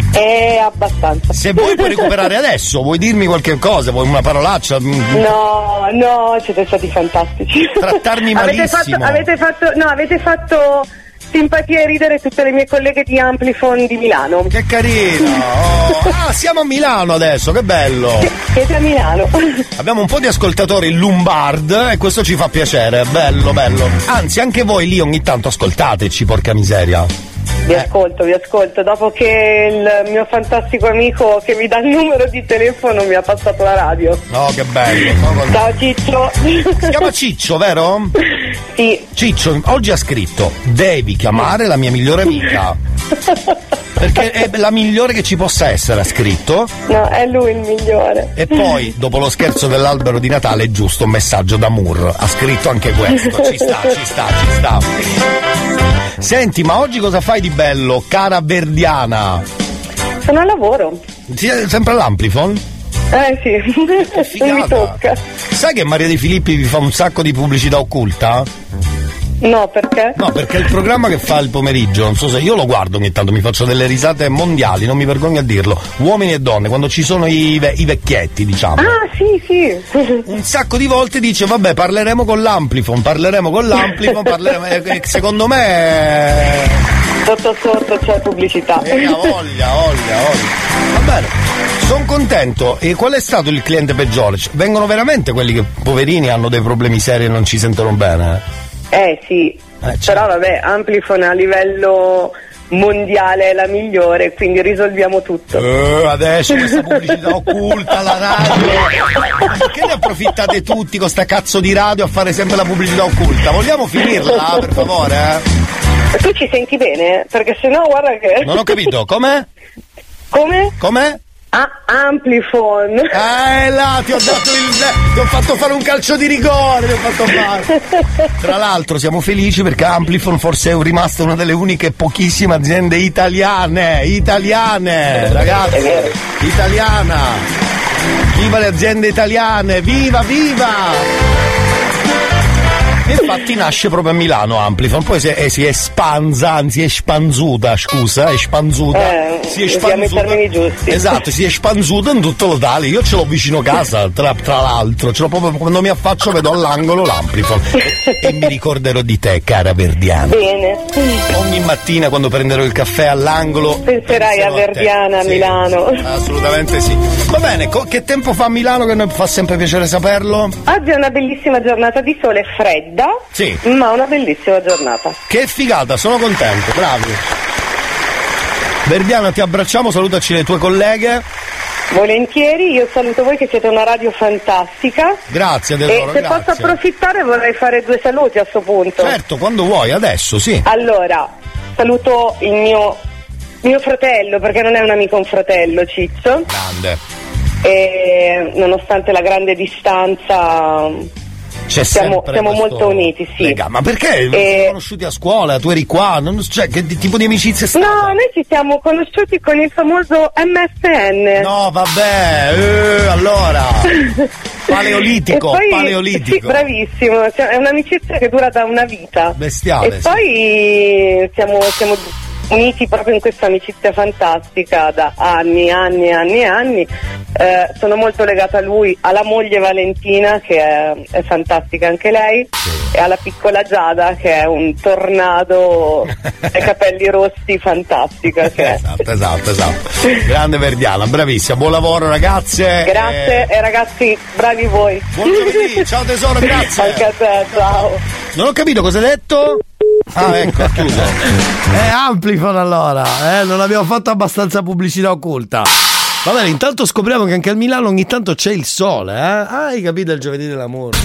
Abbastanza. Se vuoi puoi recuperare adesso, vuoi dirmi qualche cosa, vuoi una parolaccia? No, siete stati fantastici. Trattarmi malissimo. Avete fatto simpatia e ridere tutte le mie colleghe di Amplifon di Milano. Che carino! Siamo a Milano adesso, che bello! Siete a Milano. Abbiamo un po' di ascoltatori Lombard e questo ci fa piacere, bello. Anzi, anche voi lì ogni tanto ascoltateci, porca miseria. Vi ascolto, dopo che il mio fantastico amico che mi dà il numero di telefono mi ha passato la radio. No, che bello. Ciao Ciccio. Si chiama Ciccio, vero? Sì. Ciccio oggi ha scritto: devi chiamare la mia migliore amica. Perché è la migliore che ci possa essere, ha scritto. No, è lui il migliore. E poi, dopo lo scherzo dell'albero di Natale, è giusto un messaggio d'amore. Ha scritto anche questo. Ci sta. Senti, ma oggi cosa fai di bello, cara Verdiana? Sono al lavoro. Sempre all'Amplifon? Sì. Che figata. Mi tocca. Sai che Maria De Filippi vi fa un sacco di pubblicità occulta? No, perché? No, perché il programma che fa il pomeriggio, non so se io lo guardo ogni tanto, mi faccio delle risate mondiali, non mi vergogno a dirlo. Uomini e donne, quando ci sono i vecchietti, diciamo. Ah, sì. Un sacco di volte dice: vabbè, parleremo con l'Amplifon. Secondo me sotto c'è pubblicità. Voglia. Va bene, sono contento. E qual è stato il cliente peggiore? Vengono veramente quelli che, poverini, hanno dei problemi seri e non ci sentono bene? Sì, certo. Però vabbè, Amplifon a livello mondiale è la migliore, quindi risolviamo tutto. Adesso questa pubblicità occulta, la radio. Perché ne approfittate tutti con sta cazzo di radio a fare sempre la pubblicità occulta? Vogliamo finirla, per favore? Tu ci senti bene? Perché sennò guarda che... Non ho capito, Come? Amplifon. Là ti ho fatto fare un calcio di rigore, Tra l'altro siamo felici perché Amplifon forse è rimasta una delle uniche pochissime aziende italiane, ragazzi, italiana. Viva le aziende italiane, viva! Infatti nasce proprio a Milano Amplifon, poi si è espanzuta. Termini giusti. Esatto, si è espanzuta in tutto l'Italia. Io ce l'ho vicino casa, tra l'altro, ce l'ho proprio, quando mi affaccio vedo all'angolo l'Amplifon. E mi ricorderò di te, cara Verdiana. Bene. Ogni mattina quando prenderò il caffè all'angolo penserai a Verdiana a Milano. Sì, assolutamente sì. Va bene, che tempo fa a Milano, che noi fa sempre piacere saperlo? Oggi è una bellissima giornata di sole e freddo. Sì. Ma una bellissima giornata. Che figata, sono contento, bravi. Verdiana, ti abbracciamo, salutaci le tue colleghe. Volentieri, io saluto voi che siete una radio fantastica. Grazie, Deloro, e se posso approfittare vorrei fare due saluti a sto punto. Certo, quando vuoi, adesso, sì. Allora, saluto il mio fratello, perché non è un amico, un fratello, Ciccio. Grande. E nonostante la grande distanza... Siamo molto uniti, sì. Lega, ma perché? Vi siamo conosciuti a scuola, tu eri qua, che tipo di amicizia è stata? No, noi ci siamo conosciuti con il famoso MSN. No, vabbè, allora. Paleolitico. Sì, bravissimo, cioè, è un'amicizia che dura da una vita. Bestiale. E poi siamo uniti proprio in questa amicizia fantastica da anni. Sono molto legata a lui, alla moglie Valentina, che è fantastica anche lei, alla piccola Giada, che è un tornado dai capelli rossi, fantastica. Che esatto. Grande Verdiana, bravissima, buon lavoro ragazze. Grazie e ragazzi, bravi voi. Buon giovedì, ciao tesoro, grazie. Anche a te, ciao. Non ho capito cosa hai detto. Ah, ecco, scusa. Amplifon allora, non abbiamo fatto abbastanza pubblicità occulta. Va bene, intanto scopriamo che anche a Milano ogni tanto c'è il sole, eh? Ah, hai capito, il giovedì dell'amore.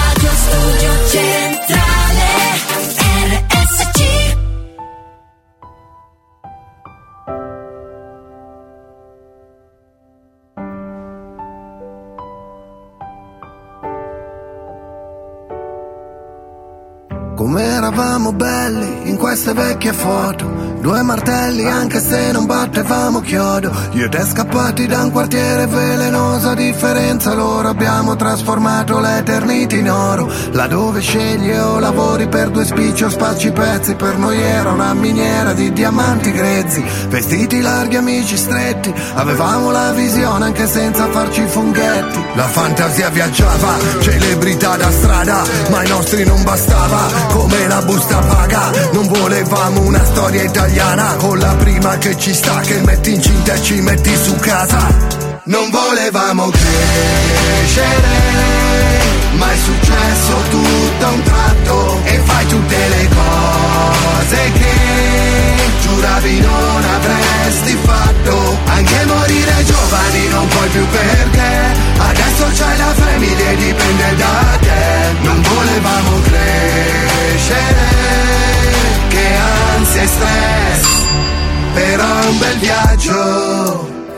Radio Studio Centrale RSC. Come eravamo belli in queste vecchie foto, due martelli anche se non battevamo chiodo. Io e te scappati da un quartiere velenoso, a differenza loro abbiamo trasformato l'eternità in oro. Laddove scegli o lavori per due spicci o spacci pezzi, per noi era una miniera di diamanti grezzi. Vestiti larghi, amici stretti, avevamo la visione anche senza farci funghetti. La fantasia viaggiava, celebrità da strada, ma ai nostri non bastava. Come la busta paga, non volevamo una storia italiana con la prima che ci sta, che metti incinta e ci metti su casa. Non volevamo crescere, ma è successo tutto a un tratto. E fai tutte le cose che giuravi non avresti fatto. Anche morire giovani non puoi più, perché adesso c'hai la famiglia e dipende da te. Non volevamo crescere, che ansia e stress, però è un bel viaggio.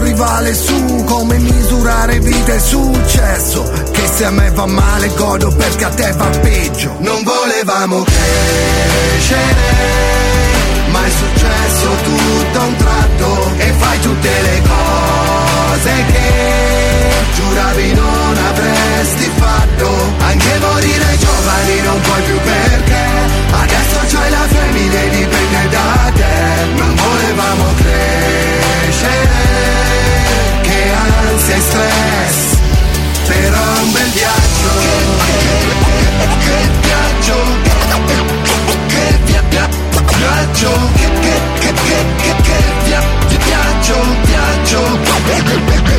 rivale, su come misurare vita e successo, che se a me va male godo perché a te va peggio. Non volevamo crescere, ma è successo tutto a un tratto. E fai tutte le cose che giuravi non avresti fatto. Anche morire giovani non puoi più, perché adesso c'hai la famiglia e dipende da te. Non volevamo crescere, che ansia e stress, però è un bel viaggio. Che viaggio, che viaggio, che viaggio,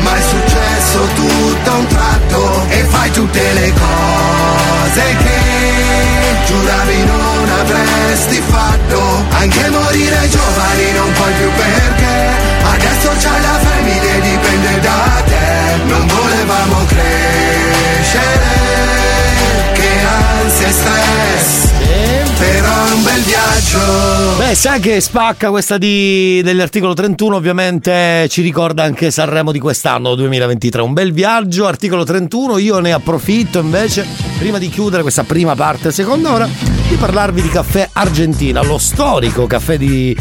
ma è successo tutto a un tratto. E fai tutte le cose che giuravi non avresti fatto. Anche morire giovani non puoi più, perché adesso c'hai la famiglia e dipende da te. Non volevamo crescere, che ansia e stress, però è un bel viaggio. Beh, sai che spacca questa dell'articolo 31, ovviamente ci ricorda anche Sanremo di quest'anno 2023, un bel viaggio, articolo 31. Io ne approfitto invece, prima di chiudere questa prima parte, seconda ora, di parlarvi di Caffè Argentina, lo storico caffè, il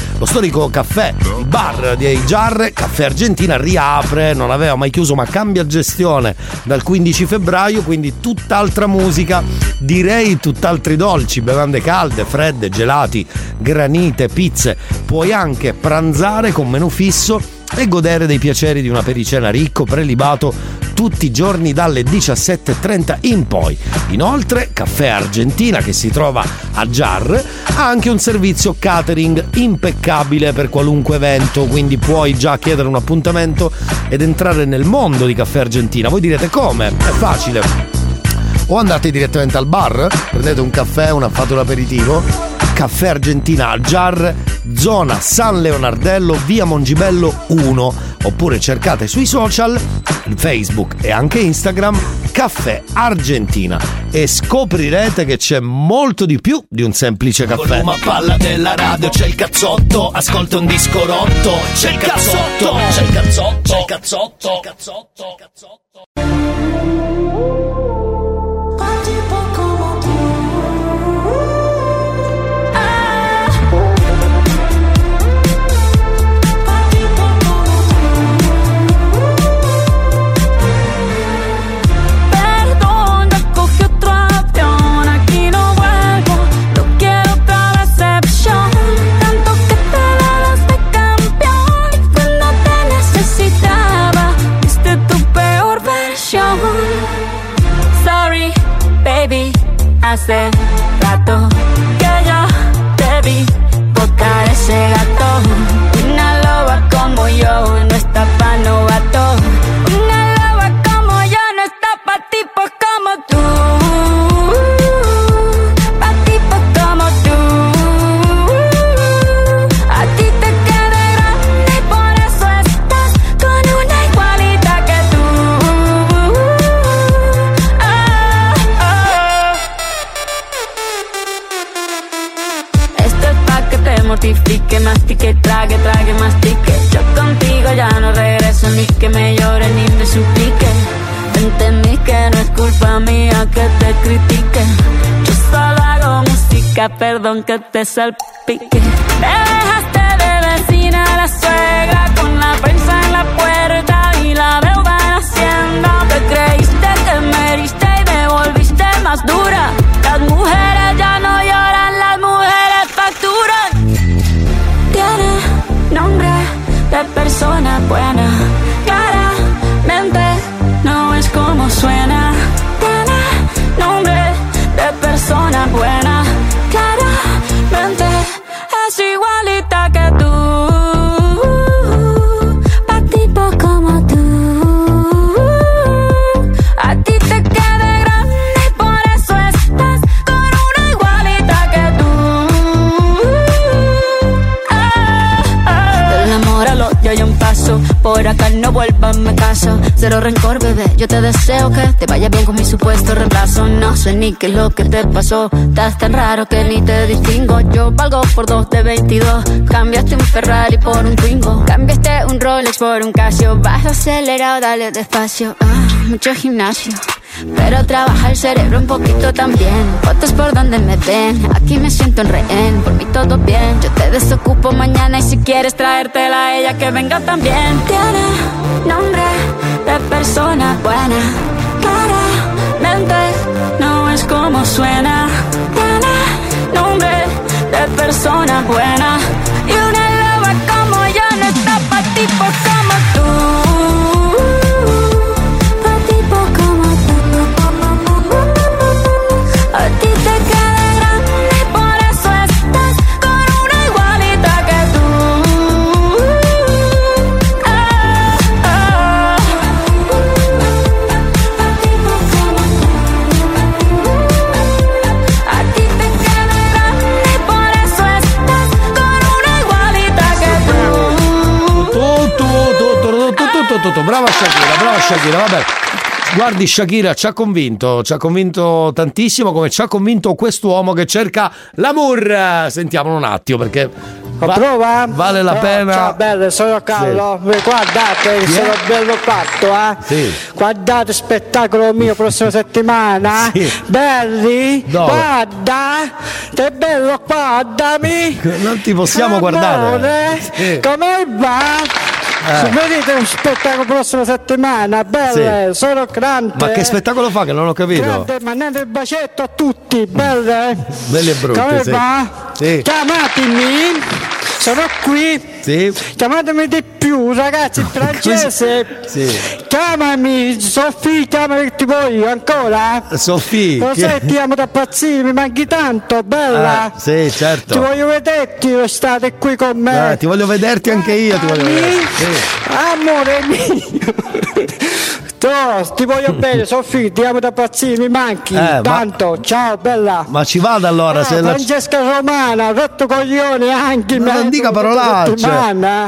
bar di Eijarre. Caffè Argentina riapre, non aveva mai chiuso ma cambia gestione dal 15 febbraio, quindi tutt'altra musica, direi tutt'altri dolci, bevande calde, fredde, gelati, granite, pizze. Puoi anche pranzare con menù fisso e godere dei piaceri di un apericena ricco, prelibato tutti i giorni dalle 17:30 in poi. Inoltre, Caffè Argentina, che si trova a Giar, ha anche un servizio catering impeccabile per qualunque evento, quindi puoi già chiedere un appuntamento ed entrare nel mondo di Caffè Argentina. Voi direte: come? È facile. O andate direttamente al bar, prendete un caffè, una fate l'aperitivo. Caffè Argentina a Giar, zona San Leonardello, via Mongibello 1. Oppure cercate sui social, Facebook e anche Instagram, Caffè Argentina, e scoprirete che c'è molto di più di un semplice caffè. Voluma palla della radio, c'è il cazzotto, ascolta un disco rotto, c'è il cazzotto, c'è il cazzotto, c'è il cazzotto, c'è il cazzotto, c'è il cazzotto. Hace rato que yo te vi tocar ese gato. Una loba como yo no está pa' novato. Una loba como yo no está pa' tipos como tú, pa' tipos como tú. A ti te queda grande y por eso estás con una igualita que tú. Mortifique, mastique, trague, trague, mastique. Yo contigo ya no regreso, ni que me llore, ni me suplique. Entendí que no es culpa mía que te critique. Yo solo hago música, perdón que te salpique. Me dejaste de vecina a la suegra, con la prensa en la puerta y la deuda en Hacienda. Te creíste que me heriste y me volviste más dura. Las mujeres ya no lloran, las mujeres facturan. Nombre de persona buena, claramente no es como suena. Tiene nombre de persona buena, claramente es igualita que tú. Por acá no vuelvas, me caso. Cero rencor, bebé, yo te deseo que te vaya bien con mi supuesto reemplazo. No sé ni qué es lo que te pasó, estás tan raro que ni te distingo. Yo valgo por 2 de 22. Cambiaste un Ferrari por un Twingo, cambiaste un Rolex por un Casio. Vas acelerado, dale despacio. Mucho gimnasio, pero trabaja el cerebro un poquito también. Fotos por donde me ven, aquí me siento en rehén. Por mí todo bien, yo te desocupo mañana. Y si quieres traértela a ella, que venga también. Tiene nombre de persona buena, claramente no es como suena. Tiene nombre de persona buena, y una loba como yo no está pa' tipos como tú. Brava Shakira, brava Shakira, vabbè. Guardi, Shakira ci ha convinto tantissimo, come ci ha convinto quest'uomo che cerca l'amour. Sentiamolo un attimo, perché prova? Vale la pena. Ciao belle, sono Carlo. Sì. Guardate, sono bello fatto, eh? Sì. Guardate il spettacolo mio prossima settimana. Sì. Belli? No. Guarda, che bello, guardami. Non ti possiamo guardare. Sì. Come va? Vedete un spettacolo prossima settimana, belle, sì. Sono grande. Ma che spettacolo fa che non ho capito? Grande, mandate il bacetto a tutti, belle. Belli e brutti. Come va? Sì. Chiamatemi, sono qui. Sì. Chiamatemi di più, ragazzi, in francese. Sì. Chiamami, Sofì, chiamami che ti voglio, ancora? Sofì, lo sai, ti amo da pazzire, mi manchi tanto, bella. Ah, sì, certo. Ti voglio vederti, restate qui con me. Ah, ti voglio vederti anche io, ti voglio vederti. Sì. Amore mio. No, ti voglio bene, Sofì, ti amo da pazzire, mi manchi tanto, ma... ciao bella. Ma ci vado allora, se Francesca la... Romana, rotto coglione anche. Ma non dica parolacce.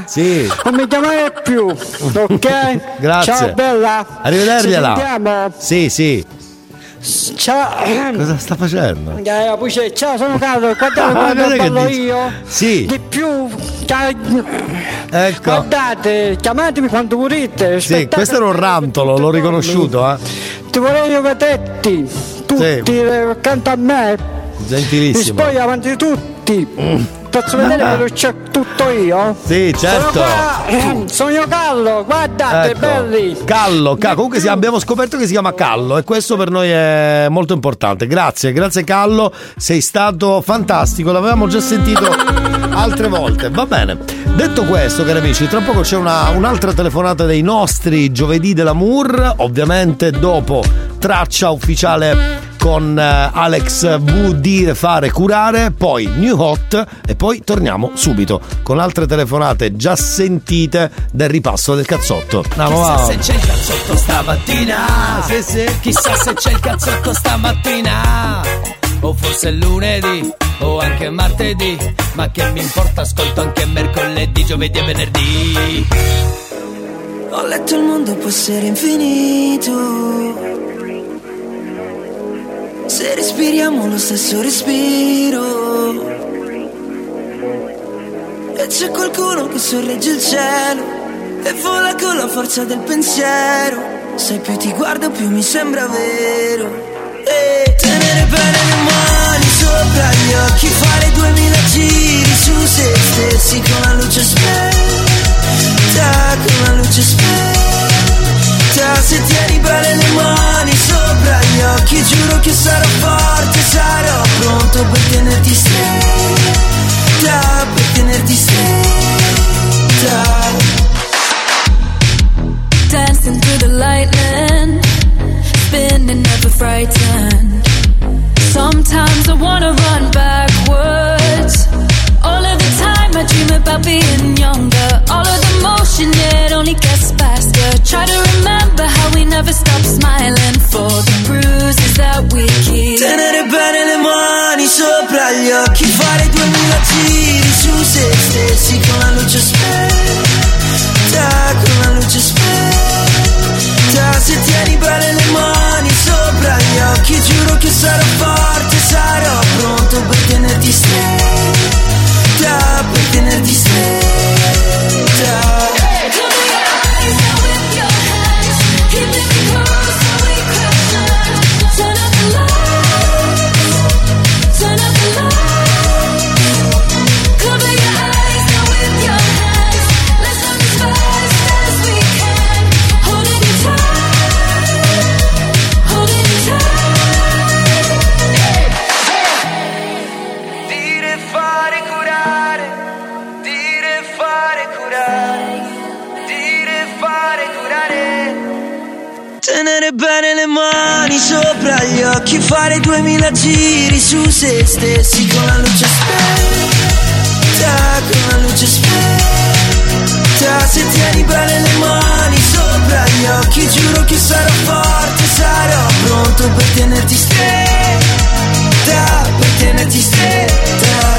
Sì. Non mi chiamare più, ok? Grazie. Ciao bella. Arrivedergliela. Ci sentiamo. Sì, sì. Ciao. Cosa sta facendo? Ciao, sono Carlo, guardate che parlo io. Sì. Di più. Ecco. Guardate, chiamatemi quando volete. Sì, questo era un rantolo, l'ho riconosciuto, eh. Ti volevo vederti tutti, sì, accanto a me. Gentilissimo. E poi avanti tutti. Posso vedere che lo c'è tutto io? Sì, certo. Sono io Callo, guardate, ecco, belli. Callo. Comunque abbiamo scoperto che si chiama Callo e questo per noi è molto importante. Grazie Callo, sei stato fantastico, l'avevamo già sentito altre volte. Va bene. Detto questo, cari amici, tra poco c'è un'altra telefonata dei nostri giovedì dell'amour, ovviamente dopo traccia ufficiale con Alex V di Fare Curare, poi New Hot e poi torniamo subito con altre telefonate già sentite del ripasso del cazzotto. Chissà se c'è il cazzotto stamattina, sì. Chissà se c'è il cazzotto stamattina, o forse lunedì o anche martedì, ma che mi importa, ascolto anche mercoledì, giovedì e venerdì. Ho letto il mondo può essere infinito se respiriamo lo stesso respiro, e c'è qualcuno che sorregge il cielo e vola con la forza del pensiero. Se più ti guardo più mi sembra vero. E tenere bene le mani sopra gli occhi, fare 2000 giri su se stessi con la luce spenta, con la luce spenta. Se tieni bene le mani sopra gli occhi, giuro che sarò forte, sarò pronto per tenerti stretta, per tenerti stretta. Dancing through the lightning, spinning never frightened. Sometimes I wanna run backwards. All of the time I dream about being younger. All of the motion, yeah, it only gets faster. Try to remember how we never stop smiling for the bruises that we keep. Tenere bene le mani sopra gli occhi, fare 2000 giri su se stessi con la luce spenta, con la luce spenta. Se tieni bene le mani sopra gli occhi, giuro che sarò forte, sarò pronto per tenerti stretta, per tenerti stretta. Tenere bene le mani sopra gli occhi, fare 2000 giri su se stessi con la luce spenta, con la luce spenta. Se tieni bene le mani sopra gli occhi, giuro che sarò forte, sarò pronto per tenerti stretta, per tenerti stretta.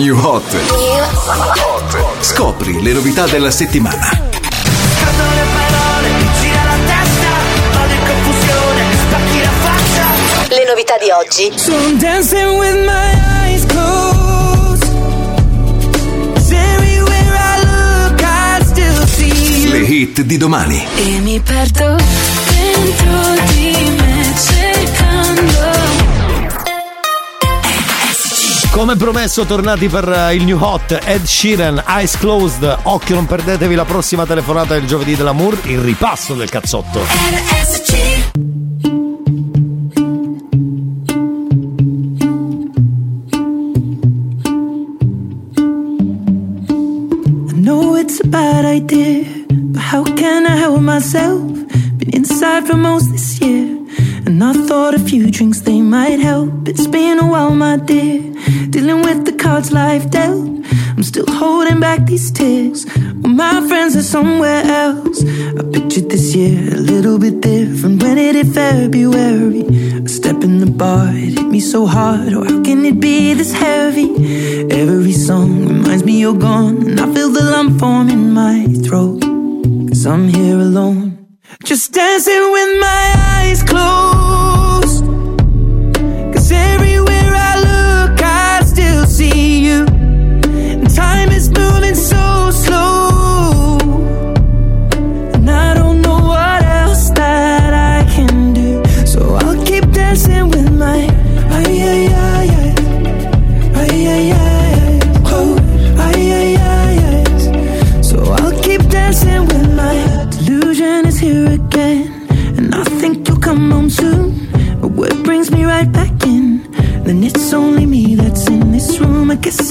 New Hot. Scopri le novità della settimana. Le novità di oggi. Le hit di domani. E mi perdo dentro di me cercando. Come promesso, tornati per il New Hot. Ed Sheeran, Eyes Closed. Occhio, non perdetevi la prossima telefonata del giovedì dell'amour, il ripasso del cazzotto. I know it's a bad idea, but how can I help myself? Been inside for most this year, and I thought a few drinks, they might help. It's been a while, my dear, dealing with the cards life dealt. I'm still holding back these tears, well, my friends are somewhere else. I pictured this year a little bit different. When it hit February, a step in the bar, it hit me so hard. Oh, how can it be this heavy? Every song reminds me you're gone, and I feel the lump form in my throat, 'cause I'm here alone, just dancing with my eyes closed, 'cause everywhere I look I still see you, and time is moving so slow, and I don't know what else that I can do, so I'll keep dancing with my closed, so I'll keep dancing with my delusion. Here again, and I think you'll come home soon, but what brings me right back in? Then it's only me that's in this room. I guess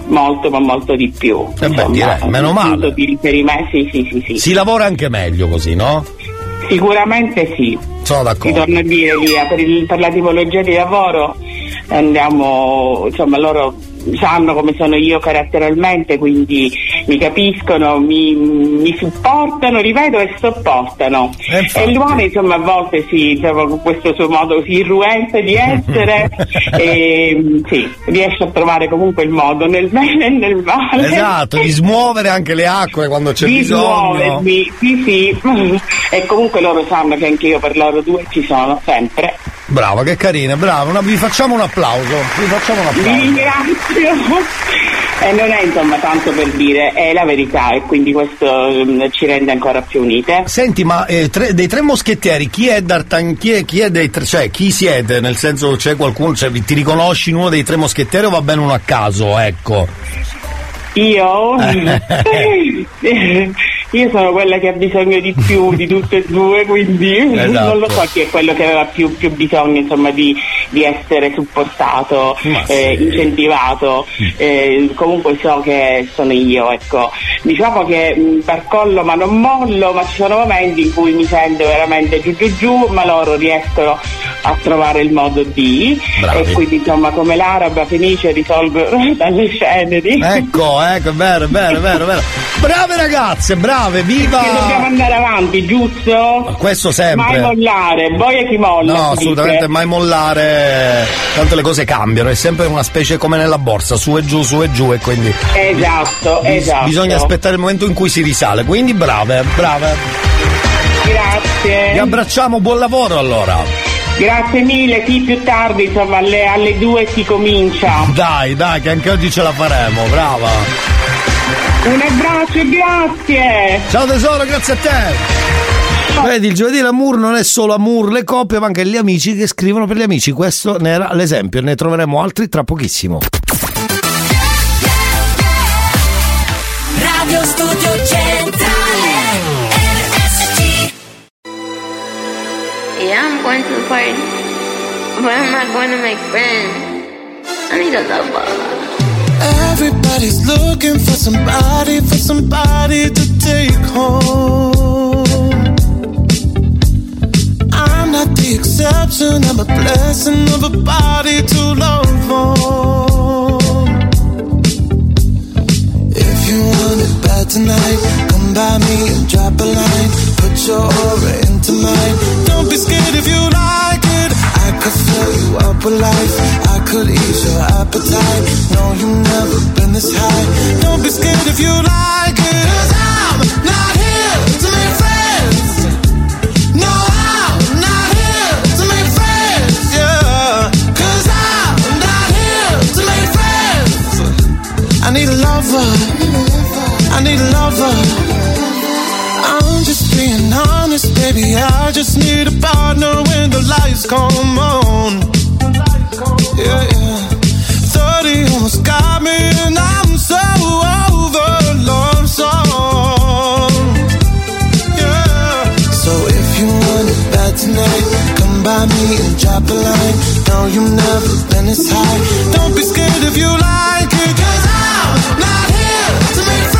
molto, ma molto di più. Insomma, direi, meno male. Sì. Si lavora anche meglio così, no? Sicuramente sì. Sono d'accordo. Ti torno a dire, Lia, per la tipologia di lavoro andiamo, insomma, loro sanno come sono io caratterialmente, quindi mi capiscono, mi supportano, ripeto, e sopportano. E l'uomo, insomma, a volte con questo suo modo così irruente di essere riesce a trovare comunque il modo nel bene e nel male. Esatto, di smuovere anche le acque quando c'è bisogno. Sì. E comunque loro sanno che anche io per loro due ci sono sempre. Brava, che carina, brava, vi facciamo un applauso. Vi ringrazio. E non è insomma tanto per dire, è la verità, e quindi questo ci rende ancora più unite. Senti, ma dei tre moschettieri chi è d'Artagnan, chi è dei tre, cioè chi siete? Nel senso, c'è qualcuno, cioè, ti riconosci in uno dei tre moschettieri o va bene uno a caso, ecco? Io sono quella che ha bisogno di più di tutte e due, quindi non lo so chi è quello che aveva più bisogno, insomma, di essere supportato, incentivato. Comunque so che sono io, ecco. Diciamo che barcollo ma non mollo, ma ci sono momenti in cui mi sento veramente giù, ma loro riescono a trovare il modo di... Bravi. E quindi insomma, come l'araba fenice, risolvo dalle ceneri. Ecco, è vero. Brave ragazze, brave, viva! Che dobbiamo andare avanti, giusto? Ma questo sempre. Mai mollare, boia chi molla. No, assolutamente dice. Mai mollare, tanto le cose cambiano, è sempre una specie come nella borsa, su e giù, e quindi... Esatto. Bisogna aspettare il momento in cui si risale, quindi brave. Grazie. Vi abbracciamo, buon lavoro allora. Grazie mille, sì, più tardi, insomma, alle 2 si comincia. Dai, che anche oggi ce la faremo, brava. Un abbraccio e grazie. Ciao tesoro, grazie a te. Vedi, il giovedì l'amour non è solo amour, le coppie, ma anche gli amici che scrivono per gli amici. Questo ne era l'esempio, ne troveremo altri tra pochissimo. Radio Studio Centrale. Yeah, I'm going to the party, but I'm not going to make friends. I need a lover. Everybody's looking for somebody to take home. I'm not the exception, I'm a blessing of a body to love on. If you want it bad tonight, come by me and drop a line. Put your aura into mine. Don't be scared if you like it. I could fill you up with life. I could ease your appetite. No, you've never been this high. Don't be scared if you like it. 'Cause I'm not here to make friends. No, I'm not here to make friends. Yeah. 'Cause I'm not here to make friends. I need a lover. I need a lover. I'm just being honest, baby. I just need a partner when the lights come on. Yeah, yeah. 30 almost got me, and I'm so over love song. Yeah. So if you want it bad tonight, come by me and drop a line. No, you've never been this high. Don't be scared if you like it, 'cause I'm not here to make friends.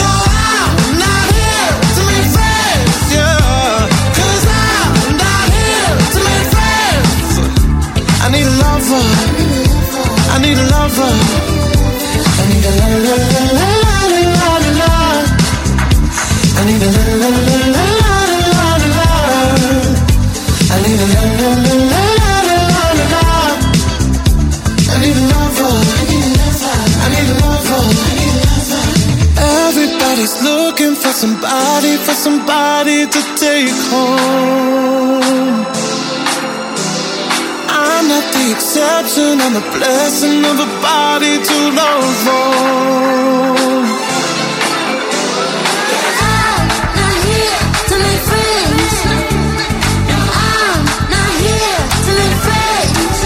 No, I'm not here to make friends, yeah. 'Cause I'm not here to make friends. I need a lover. I need a lover. I need a la la la la la. I need a la la la la la la. I need a la la la la la la. I need a lover. I need a lover. Everybody's looking for somebody to take home. I'm not the exception, I'm the blessing of a body to love on. 'Cause I'm not here to make friends. No, I'm not here to make friends.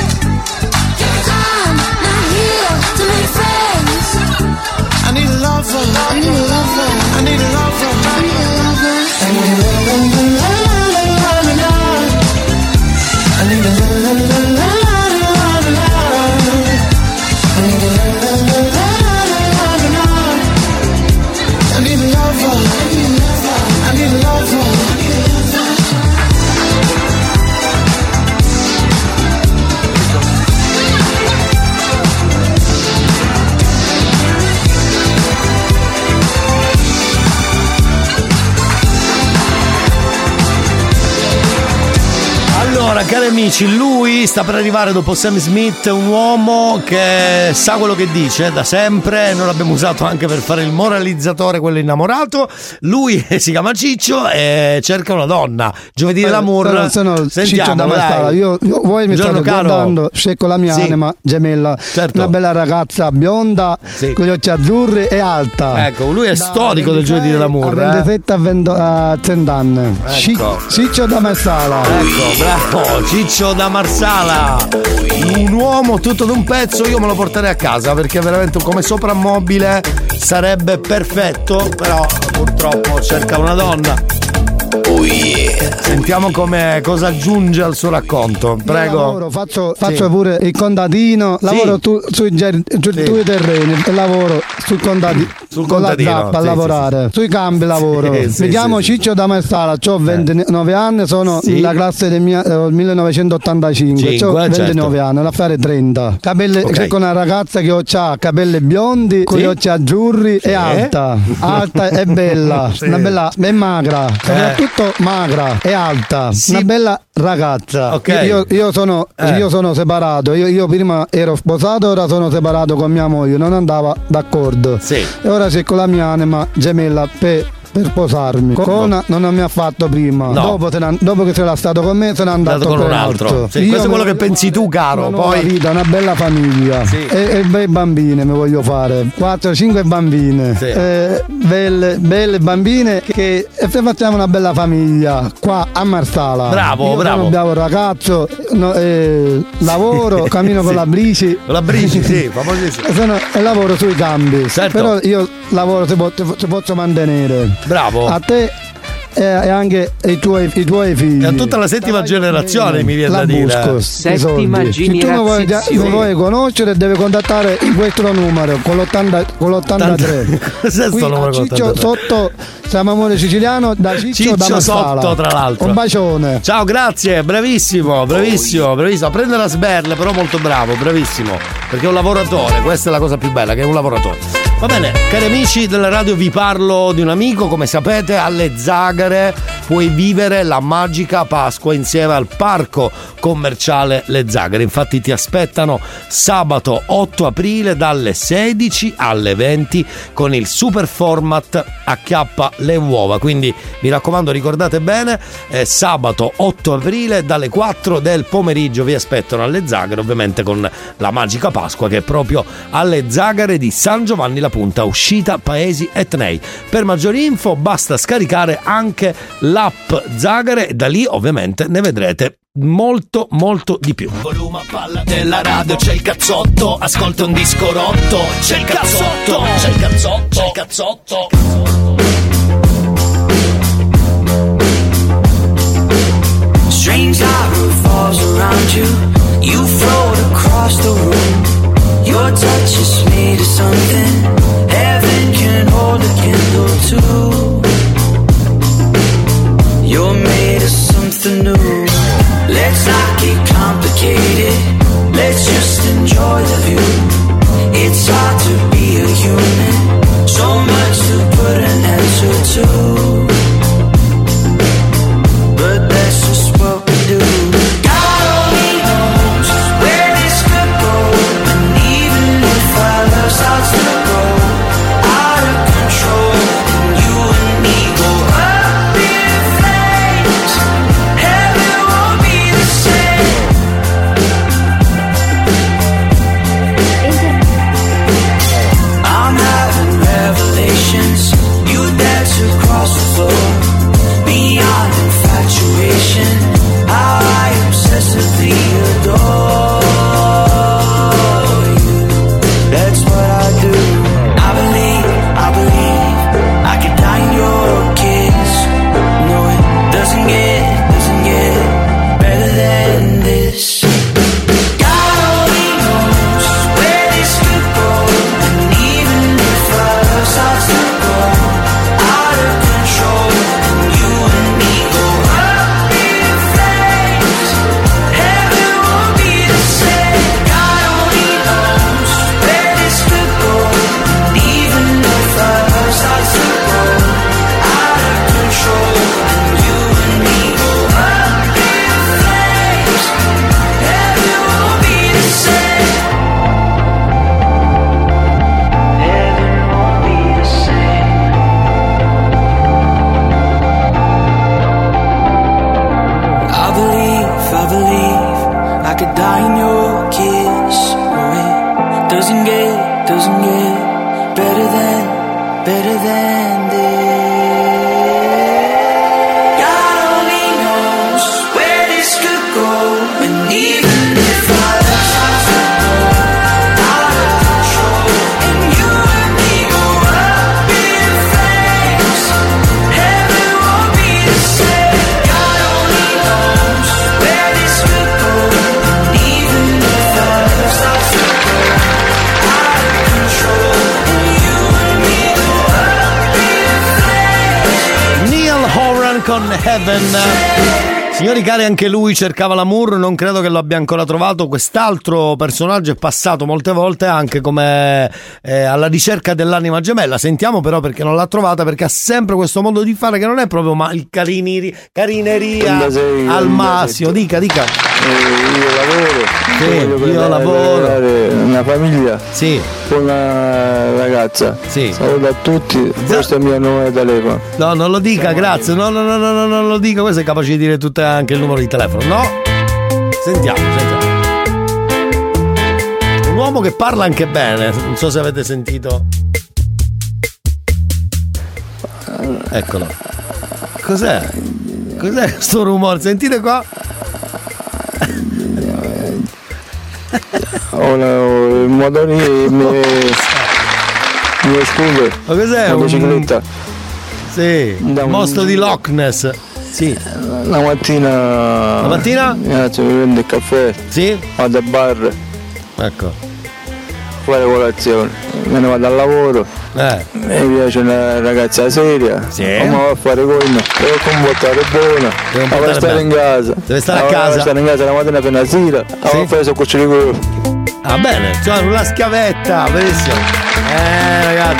'Cause I'm not here to make friends. I need a lover. I need a lover. I need a lover. I need a lover. I need a la la la la la. I need a la la la la la la. I need a la la la la la la. I need a lover. I need a lover. I need a lover. Allora, cari amici, lui sta per arrivare dopo Sam Smith, un uomo che sa quello che dice da sempre. Noi l'abbiamo usato anche per fare il moralizzatore, quello innamorato. Lui si chiama Ciccio e cerca una donna. Giovedì dell'amore. Sentiamo, Ciccio da Mastella. Io voi mi state guardando, cerco la mia anima gemella. Certo. Una bella ragazza bionda, con gli occhi azzurri e alta. Ecco, lui è storico del giovedì dell'amore. Da 27 a 30 anni. Ecco. Ciccio da Mastella. Ecco, bravo. Ciccio da Marsala, un uomo tutto d'un pezzo. Io me lo porterei a casa perché veramente come soprammobile sarebbe perfetto, però purtroppo cerca una donna. Oh yeah. Sentiamo come cosa aggiunge al suo racconto. Prego. Lavoro, faccio pure il contadino, lavoro sui terreni, lavoro sul contadino, con la zappa a lavorare, sui campi lavoro. Mi chiamo Ciccio da Mastella, ho 29 anni, sono la classe del 1985, ho 29 anni, la fare 30. Capelli, cerco una ragazza che ha capelli biondi, con gli occhi azzurri e alta e bella, una bella e magra, soprattutto magra e alta, una bella ragazza. Io sono separato, io prima ero sposato, ora sono separato con mia moglie, non andava d'accordo. E ora cerco la mia anima gemella per sposarmi. Cona non mi ha fatto prima. No. Dopo che sarà stato con me, sono andato con un altro. Questo è quello che pensi tu, caro. Poi una vita, una bella famiglia. E bei bambine mi voglio fare. 4-5 bambine. Belle bambine che e facciamo una bella famiglia qua a Marsala. Bravo. Sono un bravo ragazzo. Lavoro, cammino con la bici. Con la bici, e lavoro sui campi. Certo. Però io lavoro se posso mantenere. Bravo. A te e anche i tuoi figli. E a tutta la settima generazione, mi viene da dire. Settima generazione. Se tu lo vuoi conoscere, deve contattare questo numero con l'83. Cos'è sto numero? Ciccio sotto, siamo amore siciliano da Ciccio da sotto, tra l'altro. Un bacione. Ciao, grazie, bravissimo. A prendere la sberla, però molto bravo, bravissimo. Perché è un lavoratore, questa è la cosa più bella, che è un lavoratore. Va bene, cari amici della radio, vi parlo di un amico. Come sapete, alle Zagare puoi vivere la magica Pasqua insieme al parco commerciale Le Zagare. Infatti ti aspettano sabato 8 aprile dalle 16 alle 20 con il super format Acchiappa le uova. Quindi mi raccomando, ricordate bene, sabato 8 aprile dalle 4 del pomeriggio vi aspettano alle Zagare, ovviamente con la magica Pasqua, che è proprio alle Zagare di San Giovanni La Punta, uscita Paesi Etnei. Per maggiori info basta scaricare anche l'app Zagare, e da lì ovviamente ne vedrete molto molto di più. Volume a palla della radio, c'è il cazzotto, ascolta un disco rotto, c'è il cazzotto, c'è il cazzotto, c'è il cazzotto, c'è il cazzotto. Strange love falls around you, you float across the room. Your touch is made of something heaven can hold a candle to. You're made of something new. Let's not get complicated, let's just enjoy the view. It's hard to be a human, so much to put an answer to. But that's just what we do. Starts to grow out of control, and you and me go up in flames. Heaven won't be the same. I'm having revelations. You dance across the floor, beyond infatuation. How I obsessively adore. Signori cari, anche lui cercava l'amore, non credo che lo abbia ancora trovato. Quest'altro personaggio è passato molte volte anche come alla ricerca dell'anima gemella. Sentiamo però perché non l'ha trovata, perché ha sempre questo modo di fare che non è proprio il carineria al massimo. Dica. Io lavoro, una famiglia, sì, con una ragazza, sì. Saluto a tutti, questo è il mio numero di telefono. No, non lo dica, grazie. No, non lo dica, questo è capace di dire tutta anche il numero di telefono. No, sentiamo. Un uomo che parla anche bene, non so se avete sentito. Eccolo. Cos'è questo rumore? Sentite qua. Il motorino mi esclude. Ma cos'è? Una bicicletta. Sì, un mostro di Loch Ness. Sì. La mattina? Mi prendo il caffè. Sì. Vado al bar. Ecco. Fare colazione. Me ne vado al lavoro. Mi piace una ragazza seria. Sì. Come va a fare con devo comportare buono. Devo stare in casa. Deve stare a casa. Deve stare in casa la mattina appena sera. Sì. Ho preso cuccioli. Va bene, cioè una schiavetta, benissimo. Ragazzi,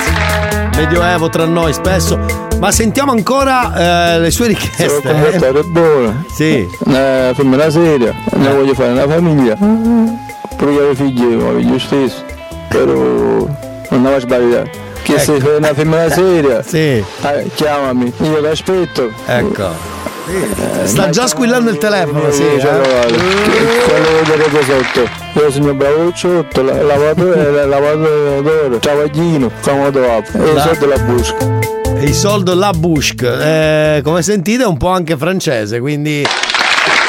medioevo tra noi spesso, ma sentiamo ancora le sue richieste. Sono contenta, è buona. Sì. Fammi una seria, ne voglio fare una famiglia. Pure io ho figli, ma figlio stesso. Però non devo sbagliare. Che ecco, se fai una femmina seria, sì, chiamami, io ti aspetto. Ecco. Sta già squillando il telefono, sì, ce lo vado. Quello vedete sotto. Io sono bravuccio, lavatore, travaglino, famoso up. E il soldo la busca. E il soldo la busca. Come sentite è un po' anche francese, quindi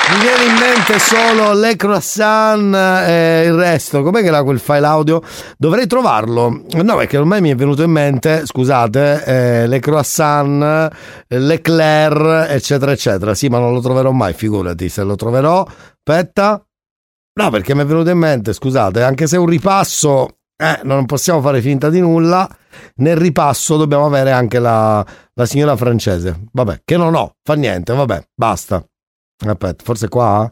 mi viene in mente solo le croissant e il resto. Com'è che era quel file audio? Dovrei trovarlo. No, perché ormai mi è venuto in mente, scusate, le croissant, l'eclair, eccetera, eccetera. Sì, ma non lo troverò mai, figurati. Se lo troverò, aspetta. No, perché mi è venuto in mente, scusate, anche se è un ripasso, non possiamo fare finta di nulla. Nel ripasso dobbiamo avere anche la signora francese. Vabbè, che non ho, fa niente, vabbè, basta. Aspetta, forse qua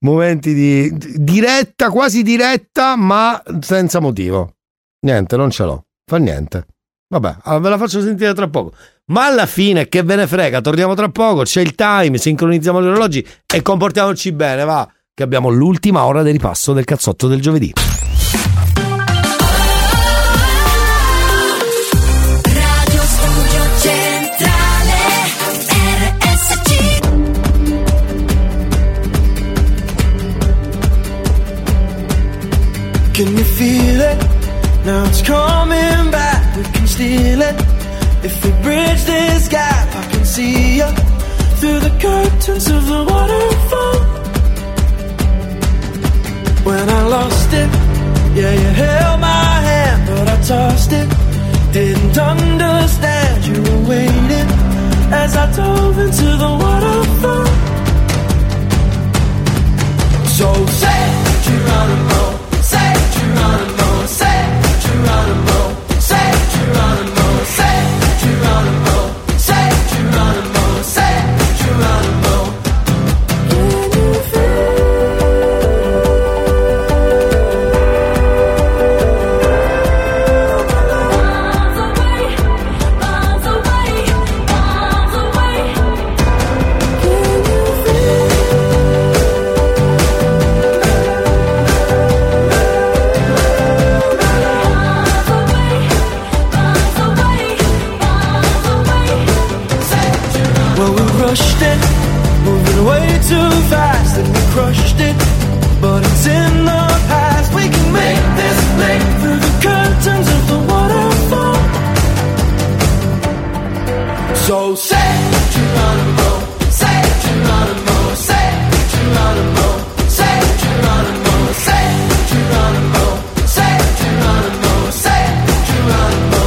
momenti di diretta, quasi diretta, ma senza motivo. Niente, non ce l'ho, fa niente. Vabbè, allora ve la faccio sentire tra poco. Ma alla fine che ve ne frega, torniamo tra poco, c'è il time, sincronizziamo gli orologi e comportiamoci bene, va, che abbiamo l'ultima ora del ripasso del cazzotto del giovedì. Can you feel it? Now it's coming back. We can steal it. If we bridge this gap, I can see you through the curtains of the waterfall. When I lost it, yeah, you held my hand, but I tossed it. Didn't understand you were waiting as I dove into the waterfall. So say that you're on a roll. Say Geronimo, say Geronimo, say Geronimo, say Geronimo, say Geronimo, say Geronimo. Can you crushed it, but it's in the past. We can make this play through the curtains of the waterfall. So say Geronimo, say Geronimo, say Geronimo, say Geronimo, say Geronimo, say Geronimo, say Geronimo.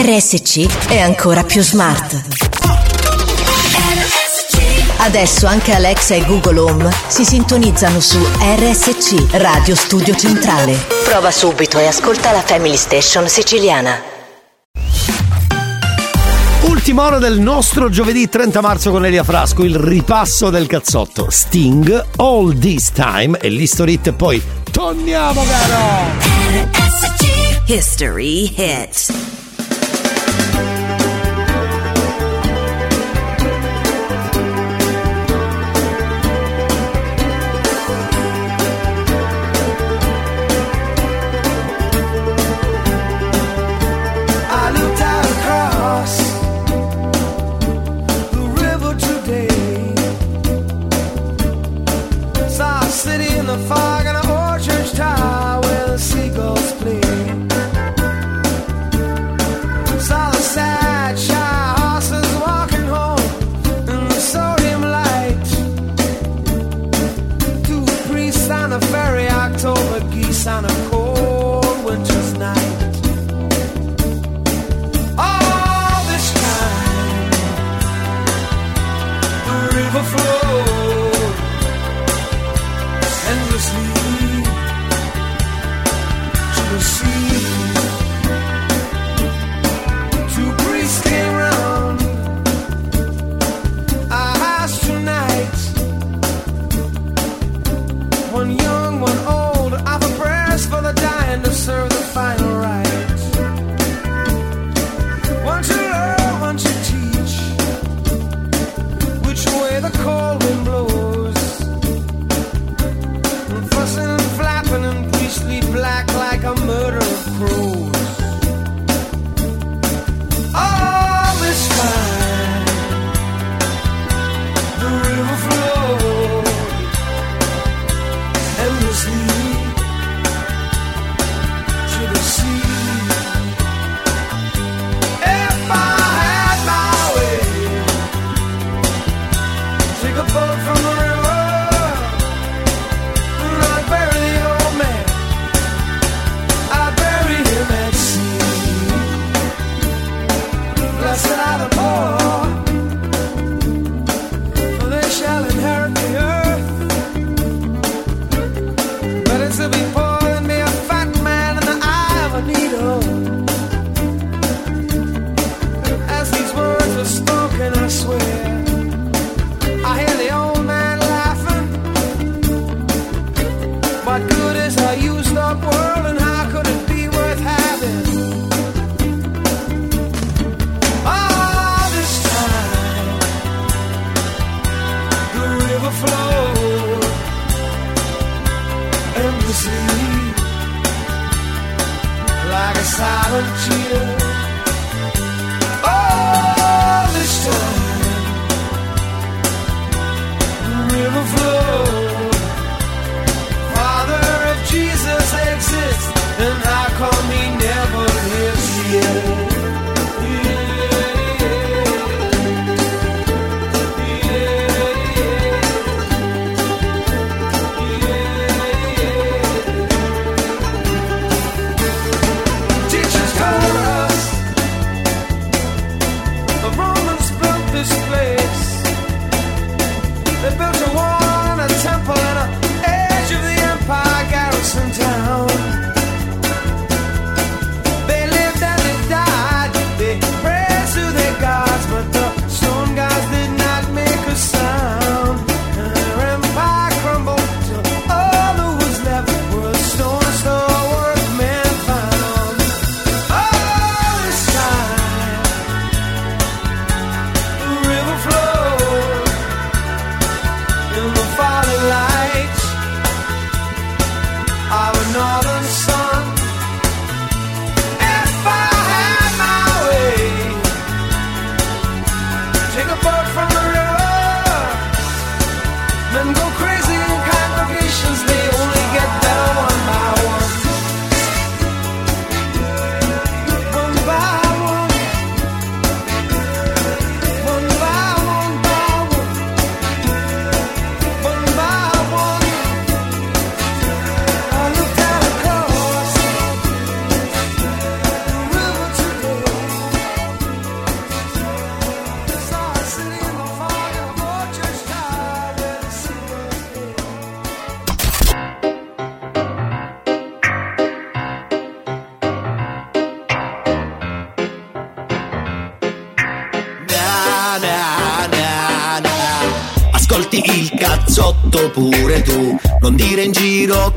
RSC è ancora più smart. Adesso anche Alexa e Google Home si sintonizzano su RSC Radio Studio Centrale. Prova subito e ascolta la Family Station siciliana. Ultima ora del nostro giovedì 30 marzo con Elia Frasco, il ripasso del cazzotto. Sting, All This Time e l'History Hit, poi torniamo caro! History Hit. fatti il cazzotto pure tu. Non dire in giro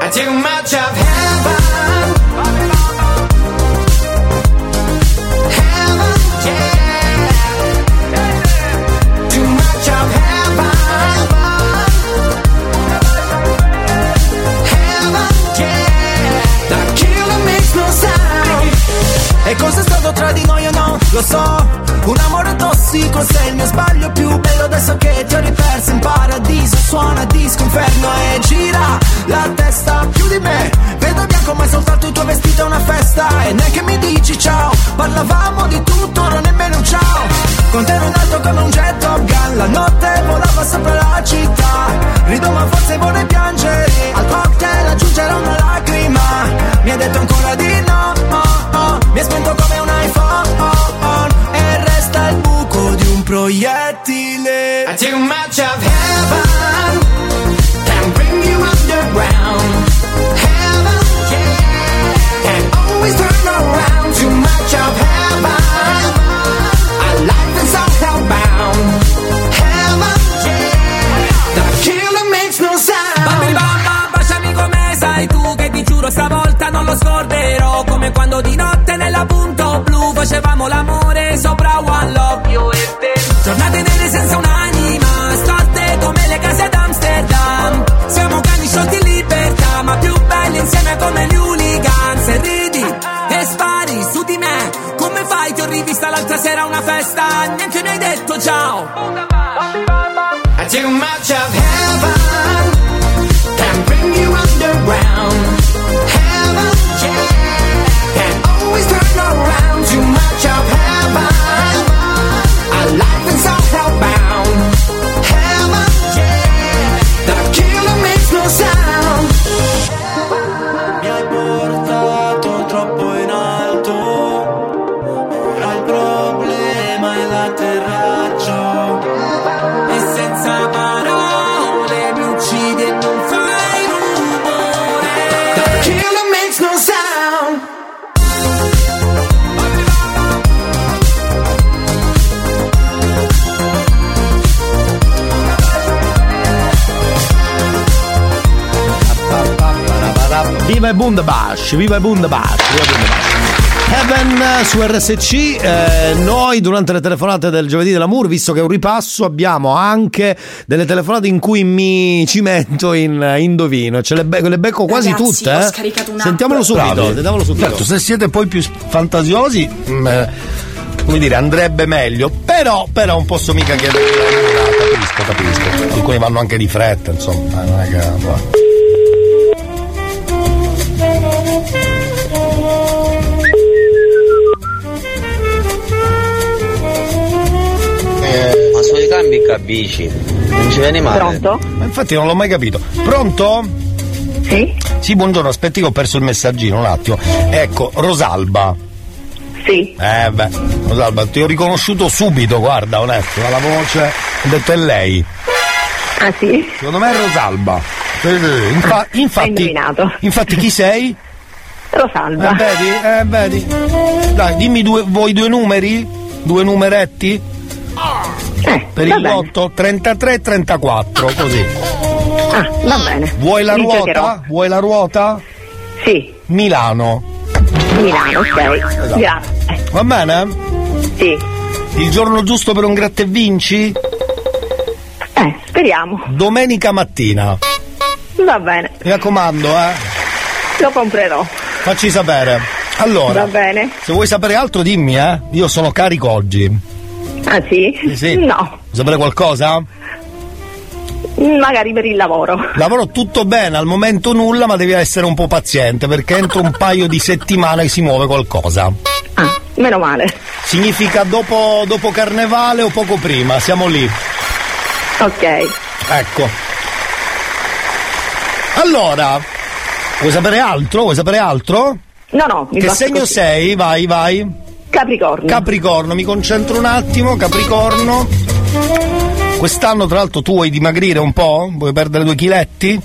I take much of heaven, heaven, yeah. Too much of heaven, heaven, yeah. That killer makes no sound. E cosa è stato tra di noi o no? Lo so, un amore tossico, sei il mio sbaglio più bello. Adesso che ti ho riperso in paradiso, suona disco inferno e gira la testa più di me. Vedo bianco ma è soltanto il tuo vestito è una festa. E neanche mi dici ciao, parlavamo di tutto, ora nemmeno un ciao. Con te ero in alto come un jet Top Gun, la notte volava sopra la città. Rido ma forse vorrei piangere, al cocktail aggiungerò una lacrima. Mi hai detto ancora di no, oh, oh. Mi hai spento come un iPhone, oh, oh. Dal buco di un proiettile. I take much of heaven and bring you underground. Heaven, yeah, and always turn around. Too much of heaven, our life is all hellbound. Heaven, yeah, the killer makes no sound. Bambi bamba, baciami come sai tu che ti giuro stavolta non lo scorderò. Come quando di notte nella punto blu facevamo l'amore sopra One Love You e te. Giornate nere senza un'anima, storte come le case d'Amsterdam. Siamo cani sciolti in libertà, ma più belli insieme come gli hooligans. Se ridi e spari su di me, come fai? Ti ho rivista l'altra sera a una festa, neanche mi hai detto ciao. I take much of heaven and bring you underground. Heaven, yeah, and always turn around. Too much of heaven, our life is all hellbound. Heaven, yeah, the killer makes no sound. Mi hai portato troppo in alto, ora il problema è l'atterraggio. E senza parole mi uccidi e non fai rumore. The killer makes no sound. Viva e Bundabash, viva e Bundabash, viva e Bundabash. Heaven su RSC, noi durante le telefonate del giovedì dell'amour, visto che è un ripasso, abbiamo anche delle telefonate in cui mi cimento in indovino, ce le becco quasi. Ragazzi, tutte. Ho scaricato un'app. Sentiamolo subito, sentiamolo subito. Certo, se siete poi più fantasiosi, come dire, andrebbe meglio, però non posso mica chiedere. Capisco. Alcuni vanno anche di fretta, insomma, non è che... Ma sono i cambi capisci, non ci viene male. Pronto? Ma infatti non l'ho mai capito. Pronto? Sì? Sì, buongiorno, aspetti che ho perso il messaggino un attimo. Ecco, Rosalba. Sì. Beh, Rosalba, ti ho riconosciuto subito, guarda, onesto, dalla voce, ho detto è lei. Ah sì? Secondo me è Rosalba. Infatti chi sei? Rosalba. Vedi. Dai, dimmi voi due numeri? Due numeretti? Per il lotto 33-34, così. Ah, va bene. Vuoi la ruota? Giocherò. Vuoi la ruota? Sì. Milano, ok. Esatto. Grazie. Va bene? Sì. Il giorno giusto per un gratta e vinci? Speriamo. Domenica mattina. Va bene. Mi raccomando, Lo comprerò. Facci sapere. Allora. Va bene. Se vuoi sapere altro dimmi, Io sono carico oggi. Ah sì? Sì. No. Vuoi sapere qualcosa? Magari per il lavoro. Lavoro tutto bene, al momento nulla, ma devi essere un po' paziente perché entro un paio di settimane si muove qualcosa. Ah, meno male. Significa dopo Carnevale o poco prima, siamo lì. Ok. Ecco. Allora, vuoi sapere altro? No, mi basta. Che segno così. Sei? Vai. Capricorno, mi concentro un attimo. Capricorno, quest'anno tra l'altro tu vuoi dimagrire un po'? Vuoi perdere 2 chiletti?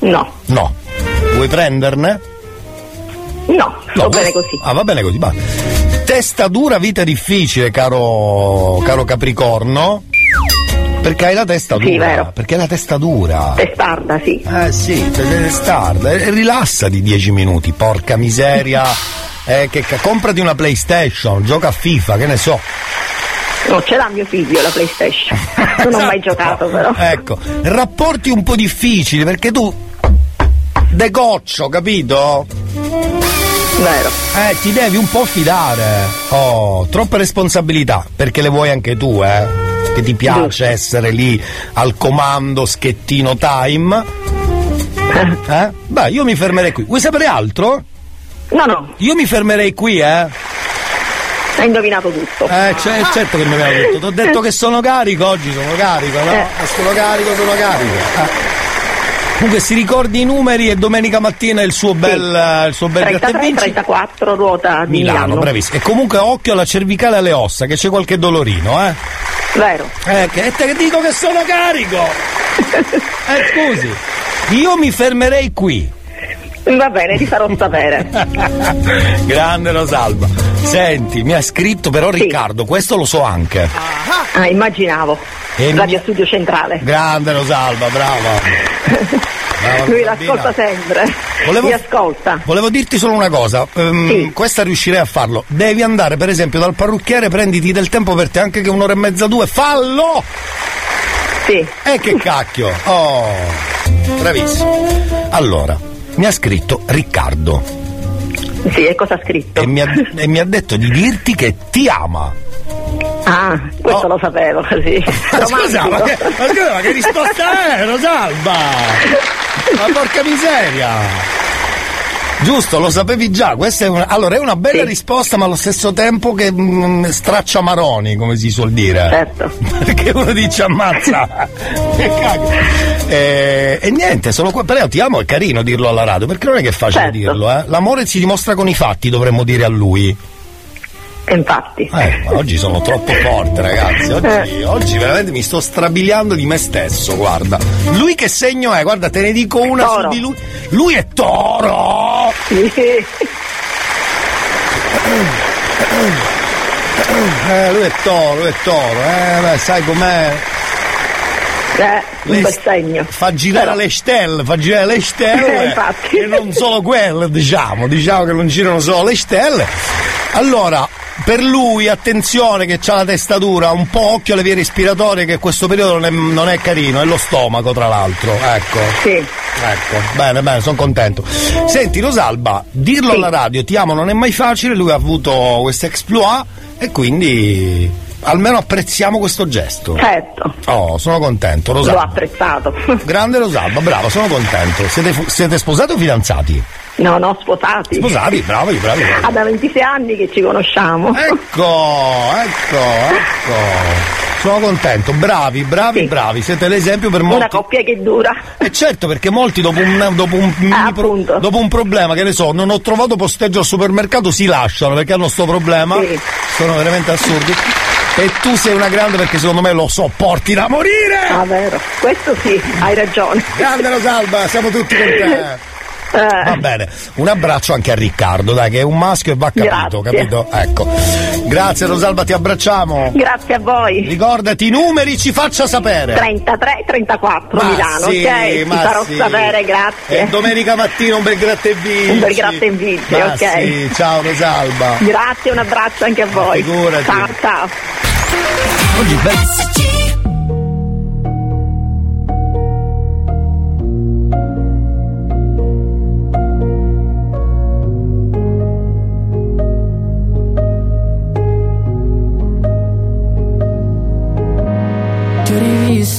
No. Vuoi prenderne? No, bene così. Ah, va bene così, va. Testa dura, vita difficile, caro Capricorno. Perché hai la testa dura? Sì, vero. Perché hai la testa dura? Testarda, sì. Sì, testarda. Rilassati 10 minuti, porca miseria. Comprati una PlayStation, gioca a FIFA, che ne so. Non ce l'ha mio figlio la PlayStation. Non ho mai giocato, però. Ecco, rapporti un po' difficili, perché tu decoccio, capito? Vero. Ti devi un po' fidare. Oh, troppe responsabilità, perché le vuoi anche tu, che ti piace essere lì al comando, schettino time. Beh, io mi fermerei qui. Vuoi sapere altro? No. Io mi fermerei qui, Hai indovinato tutto. Certo che mi avevo detto. Ti ho detto che sono carico, oggi sono carico, no? Sono carico. Comunque si ricordi i numeri e domenica mattina il suo bel 33, 34 ruota di Milano. Bravissimo. E comunque occhio alla cervicale e alle ossa, che c'è qualche dolorino, Vero. Che te dico che sono carico. Scusi. Io mi fermerei qui. Va bene, ti farò sapere. Grande Rosalba. Senti, mi ha scritto però Riccardo, questo lo so anche. Ah, immaginavo. Radio Studio Centrale. Grande Rosalba, brava. Lui l'ascolta sempre. Mi ascolta. Volevo dirti solo una cosa, questa riuscirei a farlo. Devi andare per esempio dal parrucchiere, prenditi del tempo per te, anche che 1 ora e mezza, 2, fallo! Sì. Che cacchio! Oh! Bravissimo. Allora, mi ha scritto Riccardo. Sì, e cosa ha scritto? E mi ha detto di dirti che ti ama. Ah, questo lo sapevo, sì. Scusa, ma che risposta è, Rosalba? Ma porca miseria! Giusto, lo sapevi già. Questa è una bella risposta, ma allo stesso tempo che straccia maroni, come si suol dire. Certo. Perché uno dice ammazza. Che cacchio. E niente, sono qua. Però ti amo, è carino dirlo alla radio, perché non è che è facile dirlo, L'amore si dimostra con i fatti, dovremmo dire a lui. Infatti. Ma oggi sono troppo forte, ragazzi. Oggi veramente mi sto strabiliando di me stesso, guarda. Lui che segno è? Guarda, te ne dico una toro. Su di lui. Lui è toro! Lui è toro. Beh, sai com'è? Un bel segno. Fa girare le stelle. Infatti. E non solo quelle, diciamo che non girano solo le stelle. Allora, per lui, attenzione che c'ha la testa dura, un po' occhio alle vie respiratorie, che in questo periodo non è carino, è lo stomaco tra l'altro, ecco. Sì. Ecco, bene, sono contento. Senti Rosalba, dirlo alla radio, ti amo non è mai facile, lui ha avuto questo exploit e quindi almeno apprezziamo questo gesto. Certo. Oh, sono contento, Rosalba. L'ho apprezzato. Grande Rosalba, brava, sono contento. Siete sposati o fidanzati? No, sposati, bravi. Da 26 anni che ci conosciamo. Ecco. Sono contento, bravi, siete l'esempio per molti. Una coppia che dura. Certo, perché molti dopo un problema, che ne so, non ho trovato posteggio al supermercato, si lasciano perché hanno sto problema. Sì. Sono veramente assurdi. E tu sei una grande, perché secondo me lo sopporti da morire. Ah, vero, questo sì, hai ragione. Grande Rosalba, siamo tutti con te. Va bene, un abbraccio anche a Riccardo, dai, che è un maschio e va capito. Grazie. Capito? Ecco. Grazie Rosalba, ti abbracciamo. Grazie a voi. Ricordati i numeri, ci faccia sapere. 33 34 ma Milano, sì, ok? Ma ti farò sapere, grazie. E domenica mattina un bel gratta e vinci. Ok. Sì, ciao Rosalba. Grazie, un abbraccio anche a voi. Figurati. Ciao. Oggi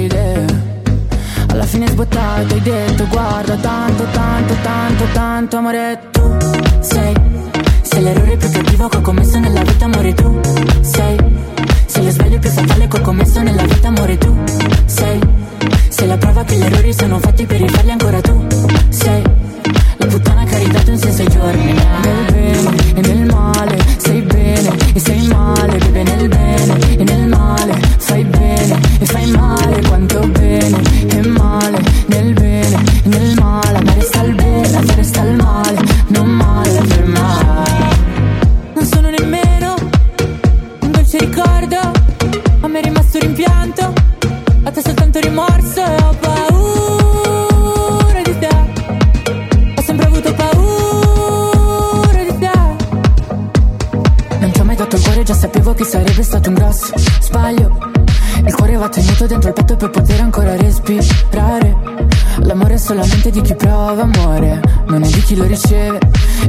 idee. Alla fine hai sbottato, hai detto guarda tanto amore tu sei. Sei l'errore più cattivo che ho commesso nella vita, amore tu sei. Sei lo sbaglio più fatale che ho commesso nella vita, amore tu sei. Sei la prova che gli errori sono fatti per rifarli ancora, tu sei la puttana che ha ridato un senso ai giorni. Nel bene e nel male sei bene e sei male, bebe, nel bene e nel male fai bene e fai male, quanto bene e male. Nel bene e nel male, amare sta al bene, amare sta al male, non male per male. Non sono nemmeno un dolce ricordo, a me è rimasto rimpianto, a te soltanto rimorso e ho paura di te. Ho sempre avuto paura di te. Non ti ho mai dato il cuore, già sapevo che sarebbe stato un grosso sbaglio. Il cuore va tenuto dentro il petto per poter ancora respirare. L'amore è solamente di chi prova amore, non è di chi lo riceve.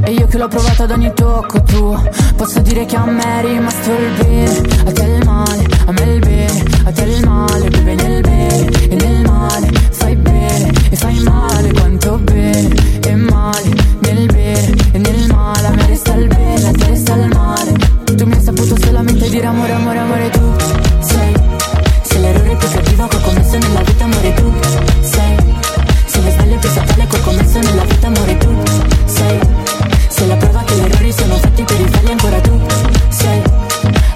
E io che l'ho provato ad ogni tocco tuo, posso dire che a me è rimasto il bene, a te il male, a me il bene, a te il male, beve nel bene e nel male, fai bene e fai male, quanto bene e male, nel bene e nel male, a me resta il bene, a te resta il male. Tu mi hai saputo solamente dire amore, amore, amore tu sei. Sei l'errore più cattivo che ho commesso nella vita, amore tu sei. Sei lo sbaglio più fatale che ho commesso nella vita, amore tu sei. Sei la prova che gli errori sono fatti per rifarli ancora, tu sei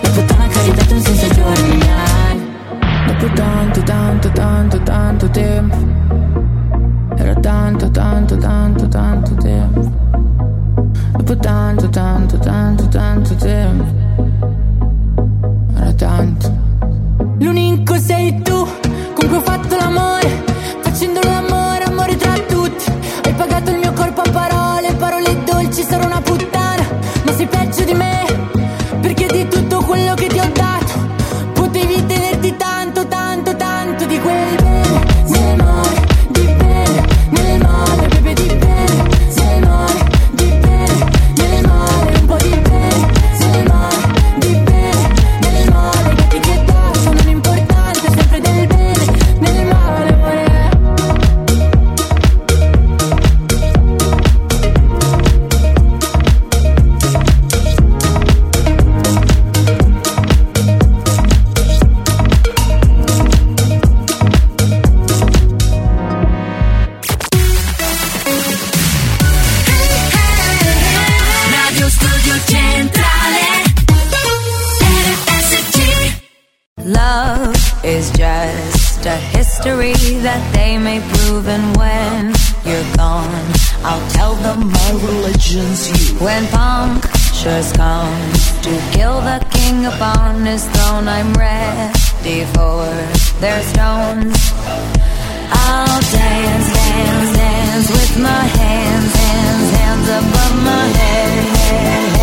la puttana che ha ridato un senso ai giorni miei. Dopo tanto tempo, era tanto tempo. Dopo tanto tempo, era tanto. L'unico sei tu con cui ho fatto l'amore, facendo l'amore, amore tra tutti. Hai pagato il mio corpo a parole dolci, sarò una puttana, ma sei peggio di me, perché di tutto quello che ti ho dato potevi tenerti tanto di quel bene, nel mare, di bene, nel mare, bebe di bene, nel mare, di bene, nel mare, un po' di bene, nel mare, di bene, nel mare, che ti chiedo sono l'importante, sempre del bene, nel mare, amore. That they may prove, and when you're gone, I'll tell them my religion's you. When punctures come to kill the king upon his throne, I'm ready for their stones. I'll dance with my hands above my head,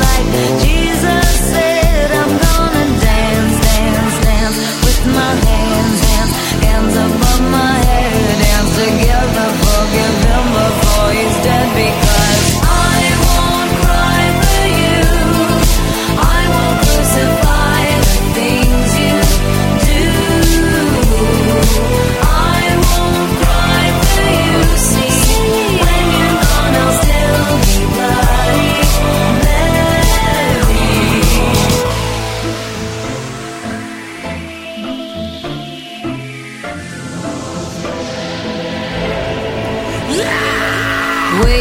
like Jesus said. I'm gonna dance with my hands above my head, dance together, forgive him before he's dead, because I won't cry for you, I won't crucify the things you do. I won't cry for you, see, when you're gone I'll still be bloody Mary. We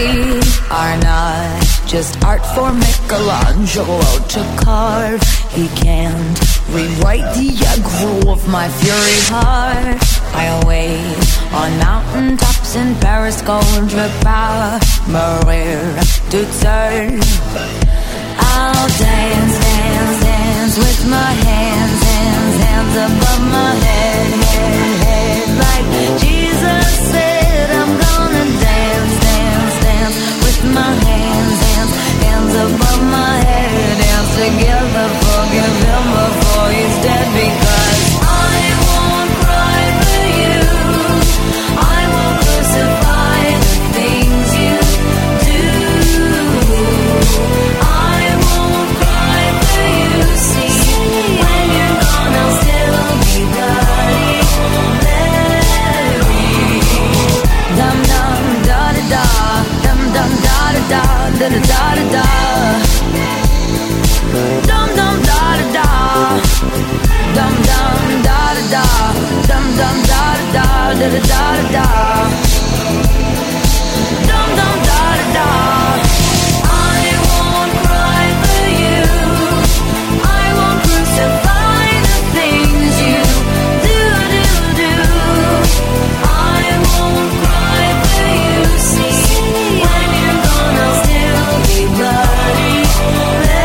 are not just art for Michelangelo to carve. He can't rewrite the aggro of my fury heart. I'll wait on mountaintops in Paris, Gondra, Maria to turn. I'll dance with my hands above my head, like Jesus said. I'm gonna dance with my hands above my head, dance together, forgive him before he's dead, because I won't cry. da da da da dum dum da da da. I won't cry for you, I won't crucify the things you do do do. I won't cry for you, see when you're gone I'll still be bloody Mary.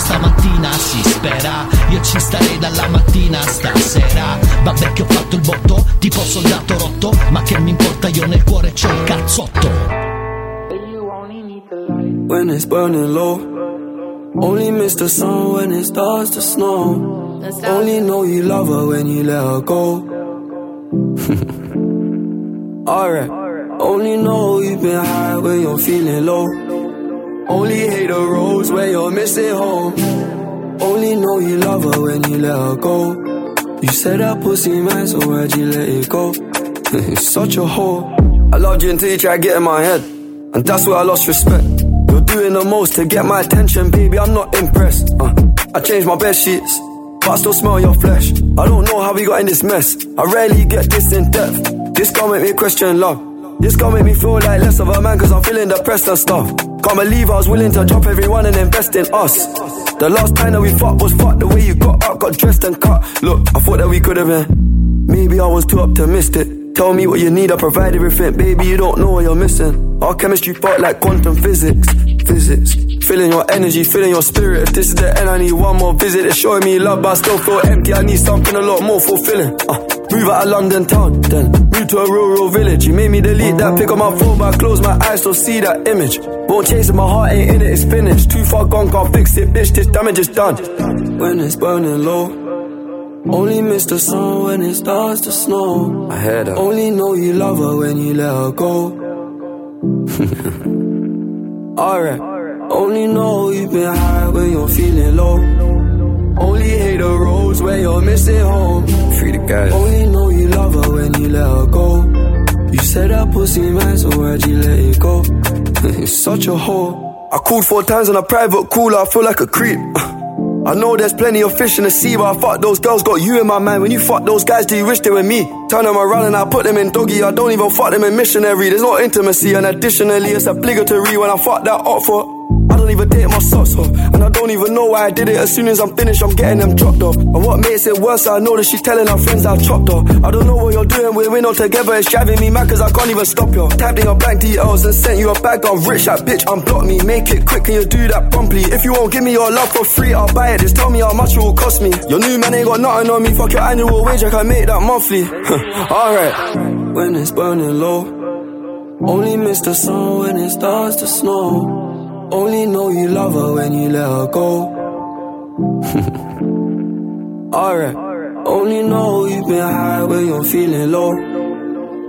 Stamattina si spera, io ci starei dalla mattina stasera. Vabbè che ho fatto il botto, tipo soldato rotto, ma che mi importa, io nel cuore c'ho il cazzotto. When it's burning low, only miss the sun when it starts to snow. Only know you love her when you let her go. Alright, only know you've been high when you're feeling low. Only hate the roads where you're missing home. Only know you love her when you let her go. You said that pussy man, so why'd you let it go? Such a hoe. I loved you until you tried to get in my head, and that's where I lost respect. You're doing the most to get my attention, baby, I'm not impressed. I changed my bed sheets, but I still smell your flesh. I don't know how we got in this mess, I rarely get this in depth. This gon' make me question love. This gon' make me feel like less of a man, cause I'm feeling depressed and stuff. Can't believe I was willing to drop everyone and invest in us. The last time that we fought was fucked. The way you got up, got dressed and cut. Look, I thought that we could've been. Maybe I was too optimistic. Tell me what you need, I provide everything. Baby, you don't know what you're missing. Our chemistry felt like quantum physics. Feeling your energy, feeling your spirit. If this is the end, I need one more visit. It's showing me love, but I still feel empty. I need something a lot more fulfilling. Move out of London town, then move to a rural village. You made me delete that pick on my phone, but I close my eyes, so see that image. Won't chase it, my heart ain't in it, it's finished. Too far gone, can't fix it, bitch, this damage is done. When it's burning low, only miss the sun when it starts to snow. I hear that. Only know you love her when you let her go. Alright, only know you've been high when you're feeling low. Only hate the roads where you're missing home. Free the guys. Only know you love her when you let her go. You said that pussy man, so why'd you let it go? It's such a hoe. I called 4 times on a private cooler, I feel like a creep. I know there's plenty of fish in the sea, but I fuck those girls, got you in my mind. When you fuck those guys, do you wish they were me? Turn them around and I put them in doggy. I don't even fuck them in missionary. There's no intimacy, and additionally it's obligatory when I fuck that up for. I don't even date my socks off, and I don't even know why I did it. As soon as I'm finished, I'm getting them dropped off. And what makes it worse, I know that she's telling her friends I chopped off. I don't know what you're doing, we're not together. It's driving me mad, cause I can't even stop you. Typed in your bank details and sent you a bag of rich. That bitch unblock me, make it quick and you do that promptly. If you won't give me your love for free, I'll buy it. Just tell me how much it will cost me. Your new man ain't got nothing on me. Fuck your annual wage, I can make that monthly. Alright. When it's burning low, only miss the sun when it starts to snow. Only know you love her when you let her go. Alright. Only know you've been high when you're feeling low.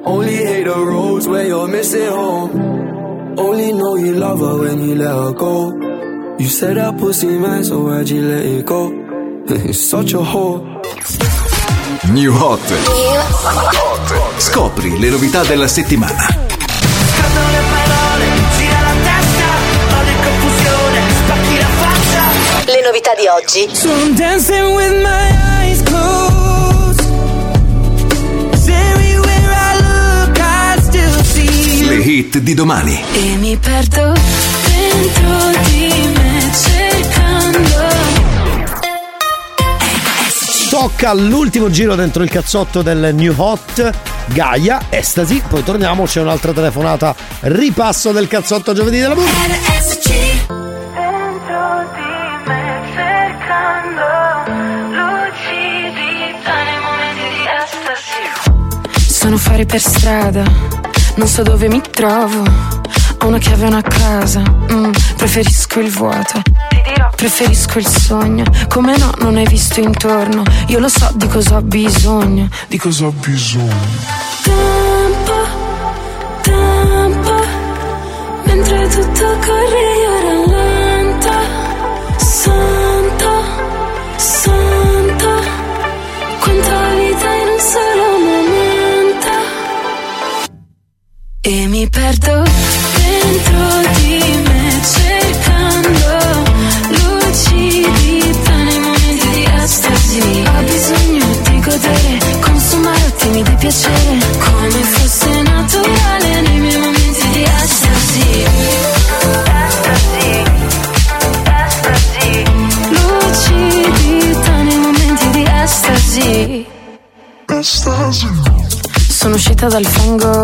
Only hate the roads where you're missing home. Only know you love her when you let her go. You said that pussy man, so why'd you let it go? It's such a hoe. New Hot. Scopri le novità della settimana. Le novità di oggi. I'm dancing with my eyes closed. Everywhere I look, I still see. Le hit di domani. E mi perdo dentro di me cercando. Tocca l'ultimo giro dentro il cazzotto del New Hot. Gaia, Estasi. Poi torniamo, c'è un'altra telefonata. Ripasso del cazzotto giovedì della musica. Sono fuori per strada, non so dove mi trovo. Ho una chiave e una casa, preferisco il vuoto. Ti dirò, preferisco il sogno. Come no, non hai visto intorno. Io lo so di cosa ho bisogno. Di cosa ho bisogno. Tempo, mentre tutto corre io rallento. Sono uscita dal fango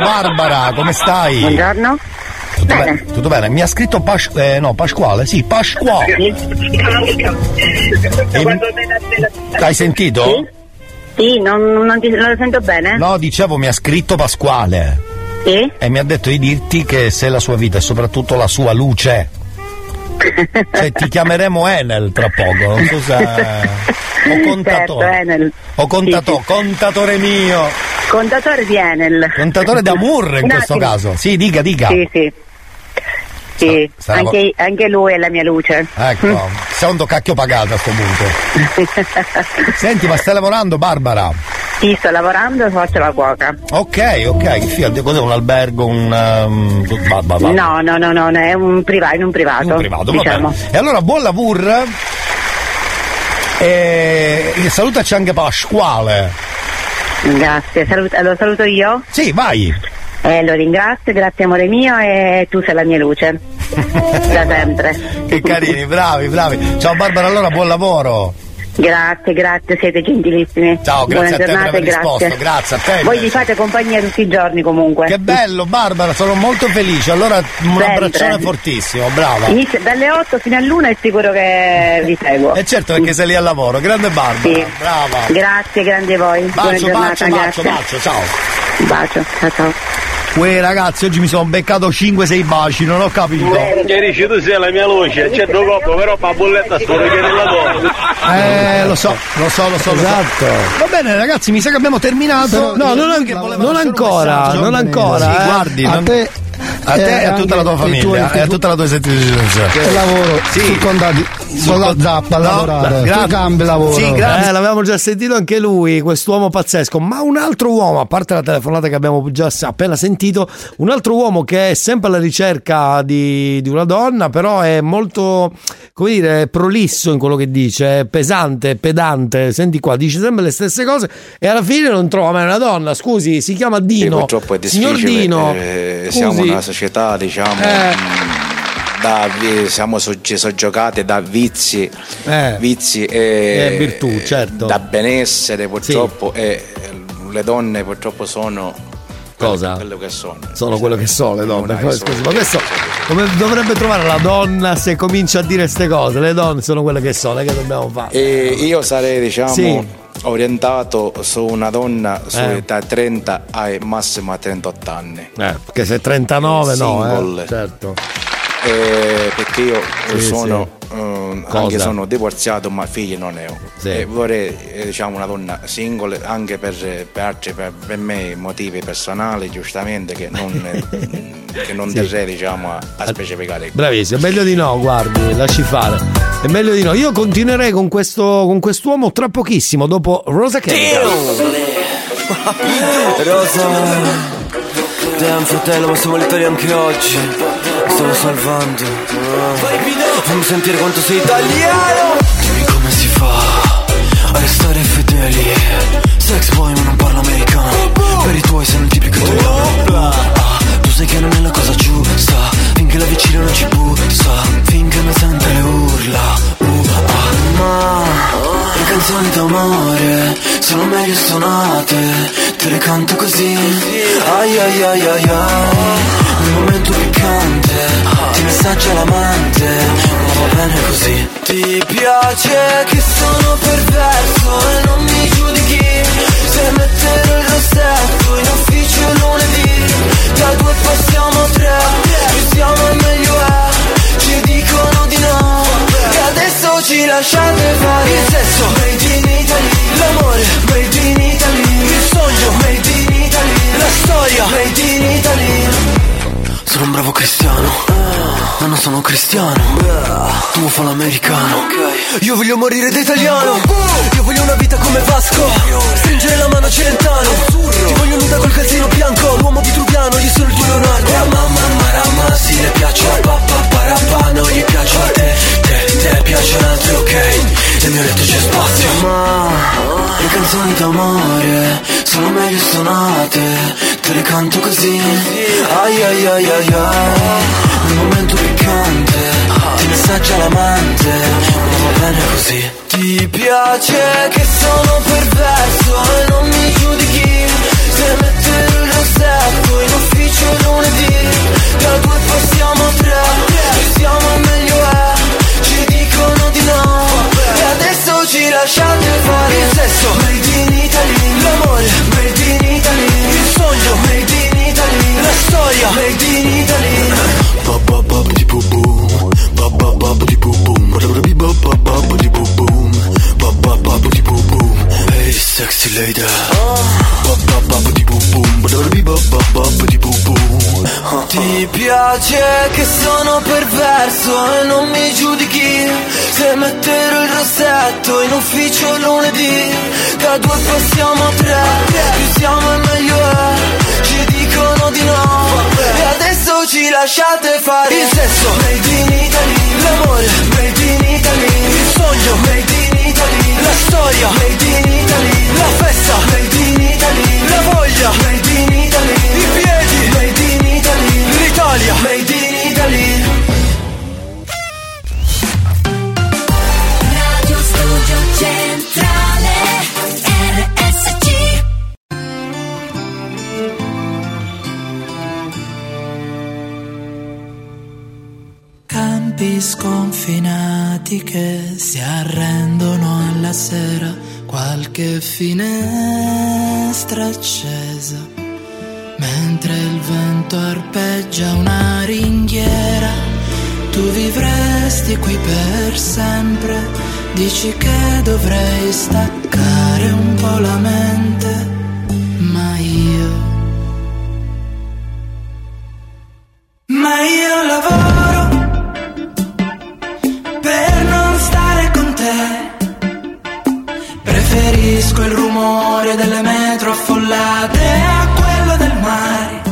Barbara, come stai? Buongiorno. Tutto bene. Tutto bene, mi ha scritto Pasquale? Sì, Pasquale. Hai sentito? Sì. Sì, non lo sento bene. No, dicevo, mi ha scritto Pasquale. Sì? E mi ha detto di dirti che sei la sua vita e soprattutto la sua luce. Cioè, ti chiameremo Enel tra poco, non so se... O contatore. Certo, Enel. O contatore, sì, sì. Contatore mio. Contatore di Enel. Contatore d'amore in questo caso. Sì, dica. Sì, sì. Sì, anche lui è la mia luce. Ecco, sono cacchio pagato a sto punto. Senti, ma stai lavorando, Barbara? Sì, sto lavorando e faccio la cuoca. Ok, che figa, cos'è, un albergo, un... No, è un privato, diciamo. Va bene. E allora, buon lavoro. E salutaci anche Pasquale. Grazie, lo saluto io? Sì, vai. Lo ringrazio, grazie amore mio, e tu sei la mia luce, da sempre. Che carini, bravi. Ciao Barbara, allora buon lavoro. Grazie, siete gentilissimi. Ciao, grazie. Buona giornata, a te per aver risposto, grazie a te. Voi vi fate compagnia tutti i giorni comunque. Che bello Barbara, sono molto felice, allora un abbraccione fortissimo, brava. Inizio dalle 8 fino all'1 è sicuro che vi seguo. E certo, perché sei lì al lavoro, grande Barbara, sì. Brava. Grazie, grandi voi. Bacio, ciao. Bacio, ciao. Uè ragazzi, oggi mi sono beccato 5-6 baci, non ho capito. Che dici, tu sei la mia luce, c'è due coppe, però fa bolletta solo che nella tua. Lo so. Esatto. Va bene ragazzi, mi sa che abbiamo terminato. Non ancora. Sì, guardi, a te e a tutta la tua famiglia e a tutta la tua settimana. Che lavoro, sì. Contati sulla zappa, lavorare, gambe lavoro. Sì, grazie. L'avevamo già sentito anche lui, quest'uomo pazzesco, ma un altro uomo, a parte la telefonata che abbiamo già appena sentito, un altro uomo che è sempre alla ricerca di una donna, però è molto, come dire, prolisso in quello che dice, è pesante, pedante, senti qua, dice sempre le stesse cose e alla fine non trova mai una donna, scusi, si chiama Dino. Purtroppo è difficile. Signor Dino, siamo una società, diciamo, siamo soggiogate da vizi e virtù, certo, da benessere, purtroppo, sì. E le donne purtroppo sono quello che sono. Sono quello che sono le donne. Ma questo come dovrebbe trovare la donna se comincia a dire queste cose? Le donne sono quelle che sono, che dobbiamo fare? E io sarei, diciamo, sì, orientato su una donna sull'età 30 ai massimo a 38 anni. Perché se 39 single, no, certo. Perché io sono anche sono divorziato, ma figli non ne ho. Sì. Vorrei, diciamo, una donna single anche per me motivi personali, giustamente, che non sì, direi, diciamo, a specificare. Bravissimo, meglio di no, guardi, lasci fare. È meglio di no. Io continuerei con questo, con quest'uomo tra pochissimo, dopo Rosa Kent. Rosa, damn fratello, ma siamo lettori anche oggi. Mi stavo salvando. Fammi sentire quanto sei italiano. Dimmi come si fa a restare fedeli. Sex boy ma non parlo americano. Per i tuoi sei un tipico italiano. Tu sai che non è la cosa giusta. Finché la vicina non ci bussa. Finché mi sente le urla. Ma le canzoni d'amore sono meglio suonate. Te le canto così. Ai ai ai ai ai. Nel momento piccante ti messaggia l'amante. Ma va bene così. Ti piace che sono perverso e non mi giudichi. Se metterò il rossetto in ufficio lunedì. Da due passiamo a tre. Più siamo e meglio è. Ci dicono di no. E adesso ci lasciate fare il sesso. Made in Italy. L'amore. Made in Italy. Il sogno. Made in Italy. La storia. Made in Italy. Sono un bravo cristiano, ma non sono cristiano. Tu fa l'americano. Io voglio morire da italiano. Io voglio una vita come Vasco. Stringere la mano a Celentano. Ti voglio nuda col calzino bianco. L'uomo vitruviano, io sono il tuo Leonardo. Mamma marama, si le piace a papà parapà. Non gli piace a te. Te piace un altro, ok? Nel mio letto c'è spazio. Ma le canzoni d'amore sono meglio suonate. Te le canto così. Ai ai ai ai ai. Nel momento piccante ti messaggia l'amante. Ma va bene così. Ti piace che sono perverso e non mi giudichi. Se metterò il rossetto in ufficio lunedì. Da due passiamo a tre. Ci siamo meglio è. Ci lasciate fare il sesso. Made in Italy. L'amore. Made in Italy. Il sogno. Made in Italy. La storia. Made in Italy. Hey sexy lady. Ti piace che sono perverso e non mi giudichi. Se metterò il rossetto in ufficio lunedì. Da due passiamo a tre. Più siamo e meglio è. Ci dicono di no. E adesso ci lasciate fare il sesso. Made in Italy. L'amore. Made in Italy. Il sogno. Made in Italy. La storia. Made in Italy. La festa. Made in Italy. La voglia. Made in Italy. I piedi. Made in Italy. L'Italia. Made in Italy. Centrale RSC. Campi sconfinati che si arrendono alla sera, qualche finestra accesa, mentre il vento arpeggia una ringhiera. Tu vivresti qui per sempre. Dici che dovrei staccare un po' la mente, ma io lavoro per non stare con te. Preferisco il rumore delle metro affollate a quello del mare.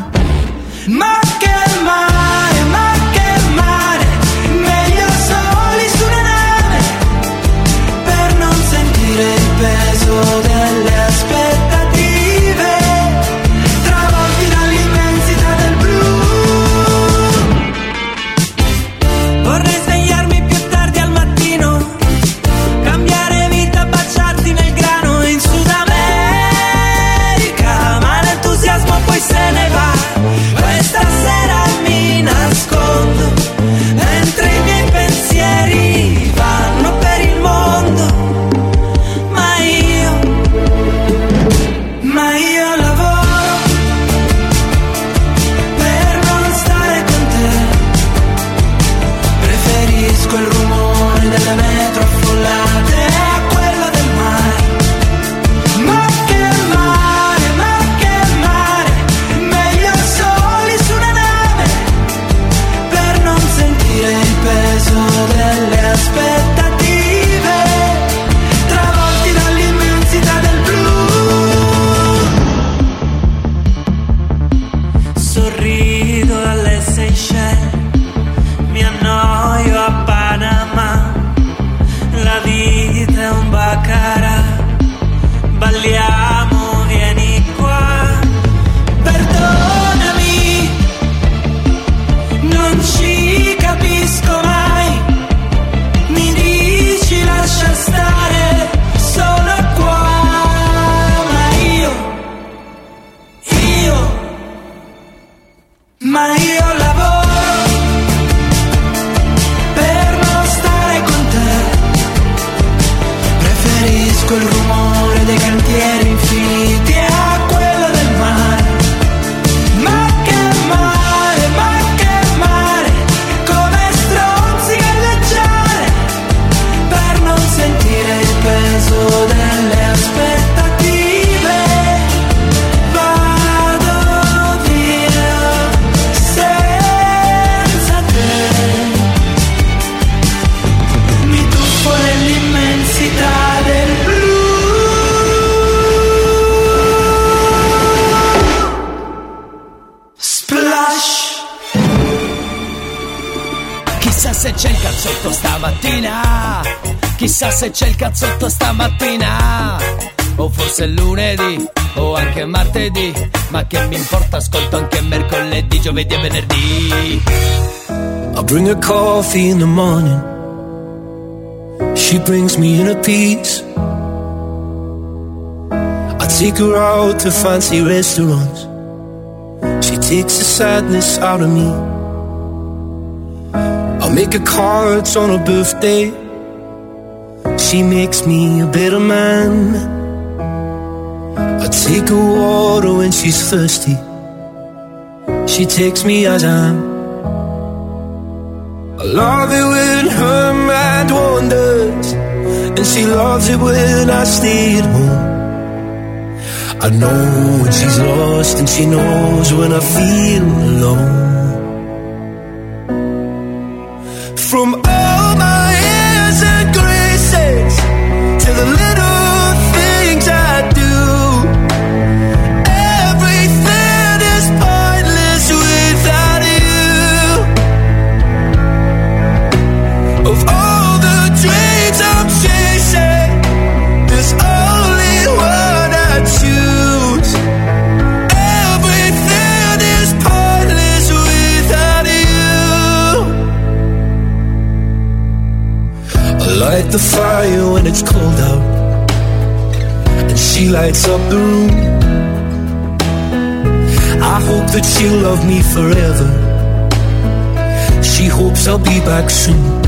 Ma che mare. Delle aspettative travolti dall'immensità del blu. Vorrei svegliarmi più tardi al mattino, cambiare vita, baciarti nel grano in Sud America. Ma Chissà se c'è il cazzotto stamattina, o forse lunedì, o anche martedì, ma che mi importa, ascolto anche mercoledì, giovedì e venerdì. I bring her coffee in the morning, she brings me in a piece. I take her out to fancy restaurants, she takes the sadness out of me. I make her cards on her birthday, she makes me a better man. I take her water when she's thirsty, she takes me as I am. I love it when her mind wanders, and she loves it when I stay at home. I know when she's lost, and she knows when I feel alone. From all my years and graces to the little things I do, everything is pointless without you. Of all the dreams I'm chasing, there's only one I choose. Everything is pointless without you. I light the fire when it's cold out, and she lights up the room. I hope that she'll love me forever, she hopes I'll be back soon.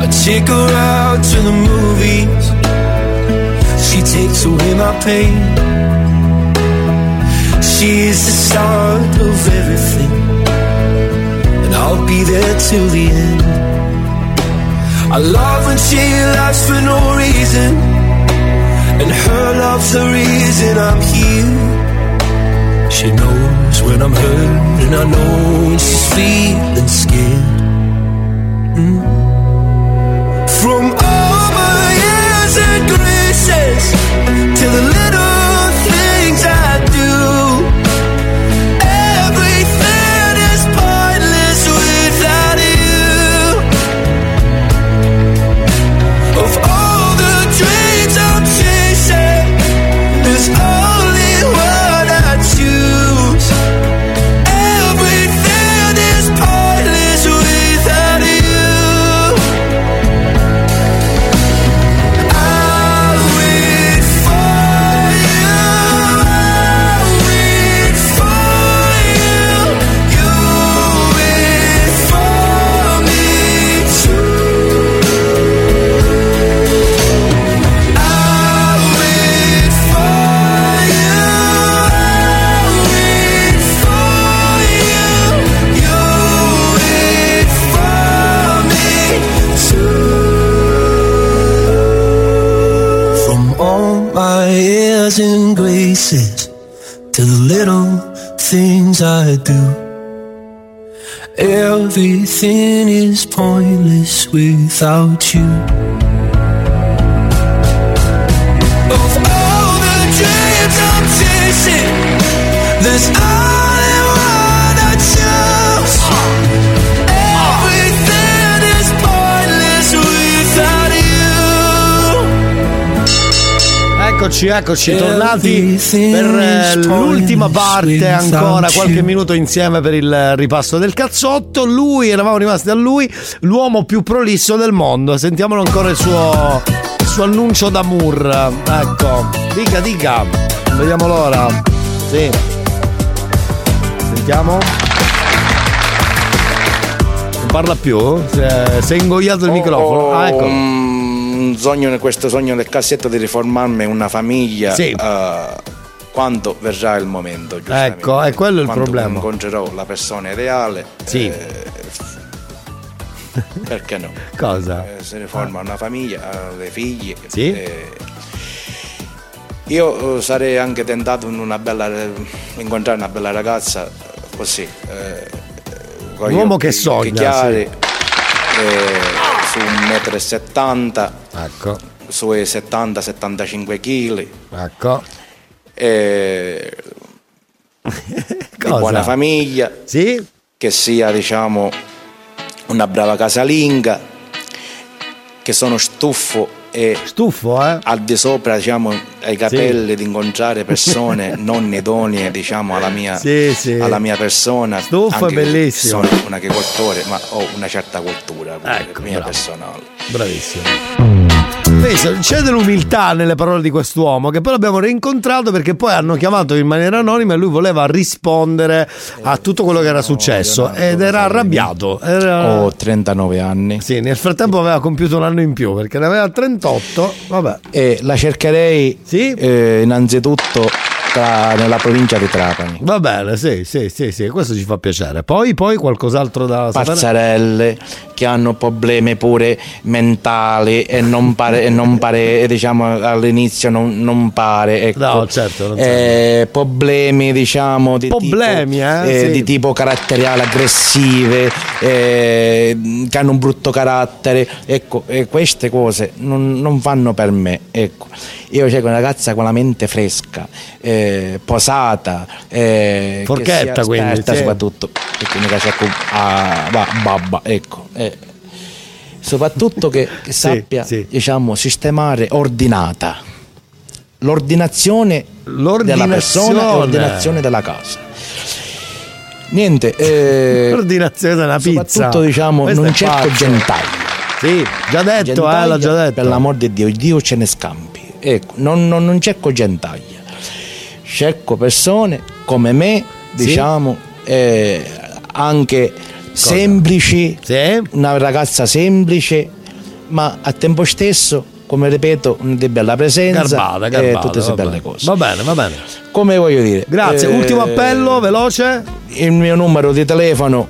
I take her out to the movies, she takes away my pain. She is the start of everything, and I'll be there till the end. I love when she laughs for no reason, and her love's the reason I'm here. She knows when I'm hurt, and I know when she's feeling scared. From all my years and graces to the little things I do, and graces to the little things I do, everything is pointless without you. Of all the dreams I'm chasing, there's only one I choose. Everything is pointless without you. Eccoci, tornati per l'ultima parte, ancora qualche minuto insieme per il ripasso del cazzotto. Lui, eravamo rimasti a lui, l'uomo più prolisso del mondo. Sentiamolo ancora il suo annuncio d'amour. Ecco, dica, vediamo l'ora. Sì. sentiamo. Non parla più? Si è ingoiato il microfono. Ah, ecco. Questo sogno del Cazz8 di riformarmi una famiglia. Sì. Quando verrà il momento, giustamente. Ecco, è quello il problema. Quando incontrerò la persona reale. Sì. Perché no? Cosa? Se ne forma una famiglia, dei figli. Sì. Io sarei anche tentato in incontrare una bella ragazza così. Con un uomo che sogna. Chiari, su 1,70 m, ecco. Sui 70-75 kg. Ecco. Di buona famiglia, sì? Che sia, diciamo, una brava casalinga, che sono stufo al di sopra, diciamo, ai capelli, sì, di incontrare persone non idonee, diciamo, alla mia persona. Stufo è bellissimo. Sono un agricoltore, ma ho una certa cultura, ecco, mia, bravo, personale. Bravissimo. C'è dell'umiltà nelle parole di quest'uomo, che poi l'abbiamo rincontrato perché poi hanno chiamato in maniera anonima e lui voleva rispondere a tutto quello che era successo, ed era arrabbiato. Ho 39 anni. Sì, nel frattempo aveva compiuto un anno in più perché ne aveva 38. Vabbè. E la cercherei, sì? Innanzitutto nella provincia di Trapani. Va bene, sì, questo ci fa piacere. Poi qualcos'altro da pazzarelle sapere? Che hanno problemi pure mentali e non pare diciamo all'inizio non pare, ecco. No, certo, non problemi, diciamo, di tipo di tipo caratteriale, aggressive, che hanno un brutto carattere, ecco, queste cose non fanno per me, ecco. Io cerco una ragazza con la mente fresca, posata, forchetta, quindi esperta, sì, soprattutto perché mi piace babba, ecco, soprattutto che sappia, sì, diciamo, sistemare, ordinata, l'ordinazione della persona e l'ordinazione della casa. Niente, l'ordinazione della pizza, soprattutto, diciamo, questo non cerco gentaglia. Sì, già detto, l'ho già detto. Per l'amor di Dio ce ne scampi. Ecco, non cerco gentaglia. Cerco persone come me, sì, diciamo, anche cosa? Semplici, sì, una ragazza semplice, ma al tempo stesso, come ripeto, di bella presenza, garbata, tutte queste belle cose. Va bene. Come voglio dire. Grazie, ultimo appello, veloce. Il mio numero di telefono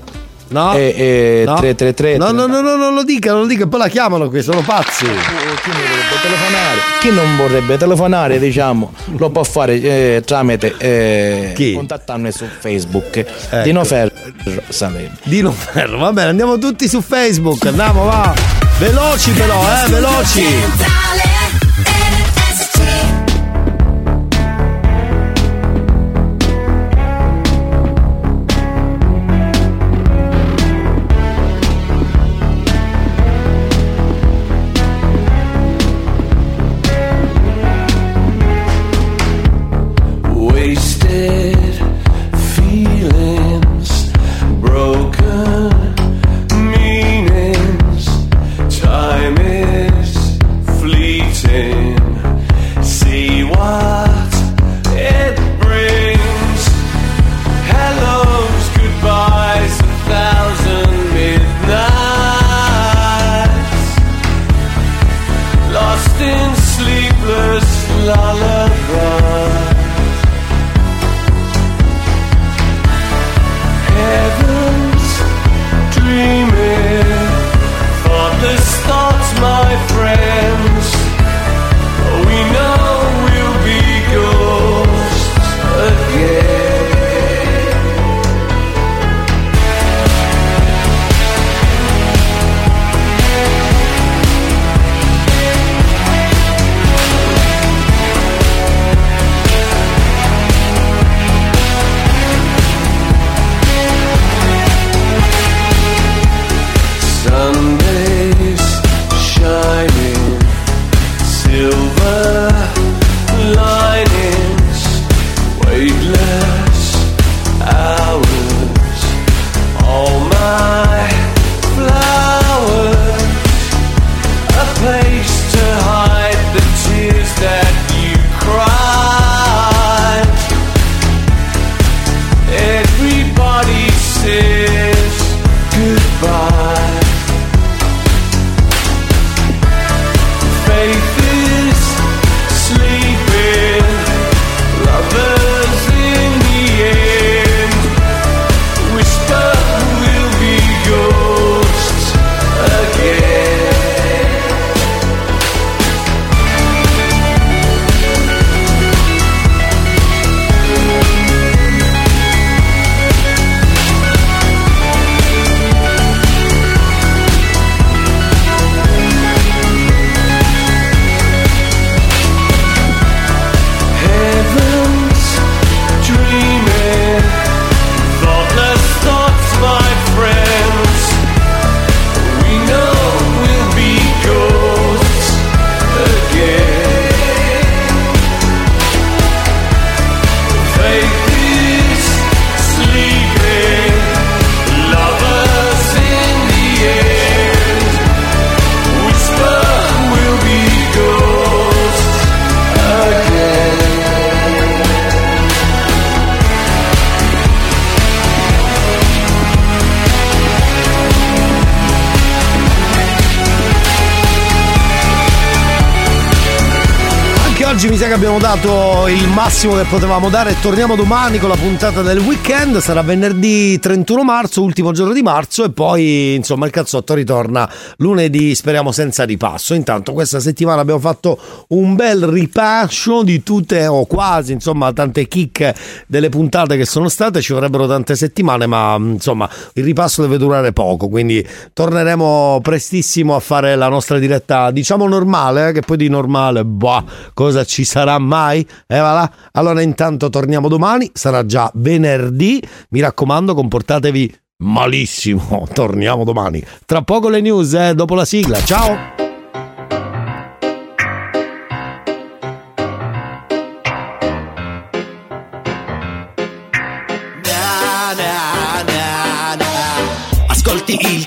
è 333. No, non lo dica, poi la chiamano qui, sono pazzi. Chi non vorrebbe telefonare, diciamo, lo può fare tramite contattarmi su Facebook, ecco. Dino Ferro Salerno. Dino Ferro, va bene, andiamo tutti su Facebook, andiamo, va. Veloci però, veloci. Lost in sleepless lullaby. oggi mi sa che abbiamo dato il massimo che potevamo dare. Torniamo domani con la puntata del weekend. Sarà venerdì 31 marzo, ultimo giorno di marzo, e poi insomma il cazzotto ritorna lunedì, speriamo senza ripasso. Intanto questa settimana abbiamo fatto un bel ripascio di tutte o quasi, insomma, tante chicche delle puntate che sono state. Ci vorrebbero tante settimane, ma insomma il ripasso deve durare poco, quindi torneremo prestissimo a fare la nostra diretta, diciamo normale, che poi di normale boh, cosa ci sarà mai? Va là. Allora intanto torniamo domani, sarà già venerdì, mi raccomando comportatevi malissimo. Torniamo domani, tra poco le news, dopo la sigla. Ciao. Il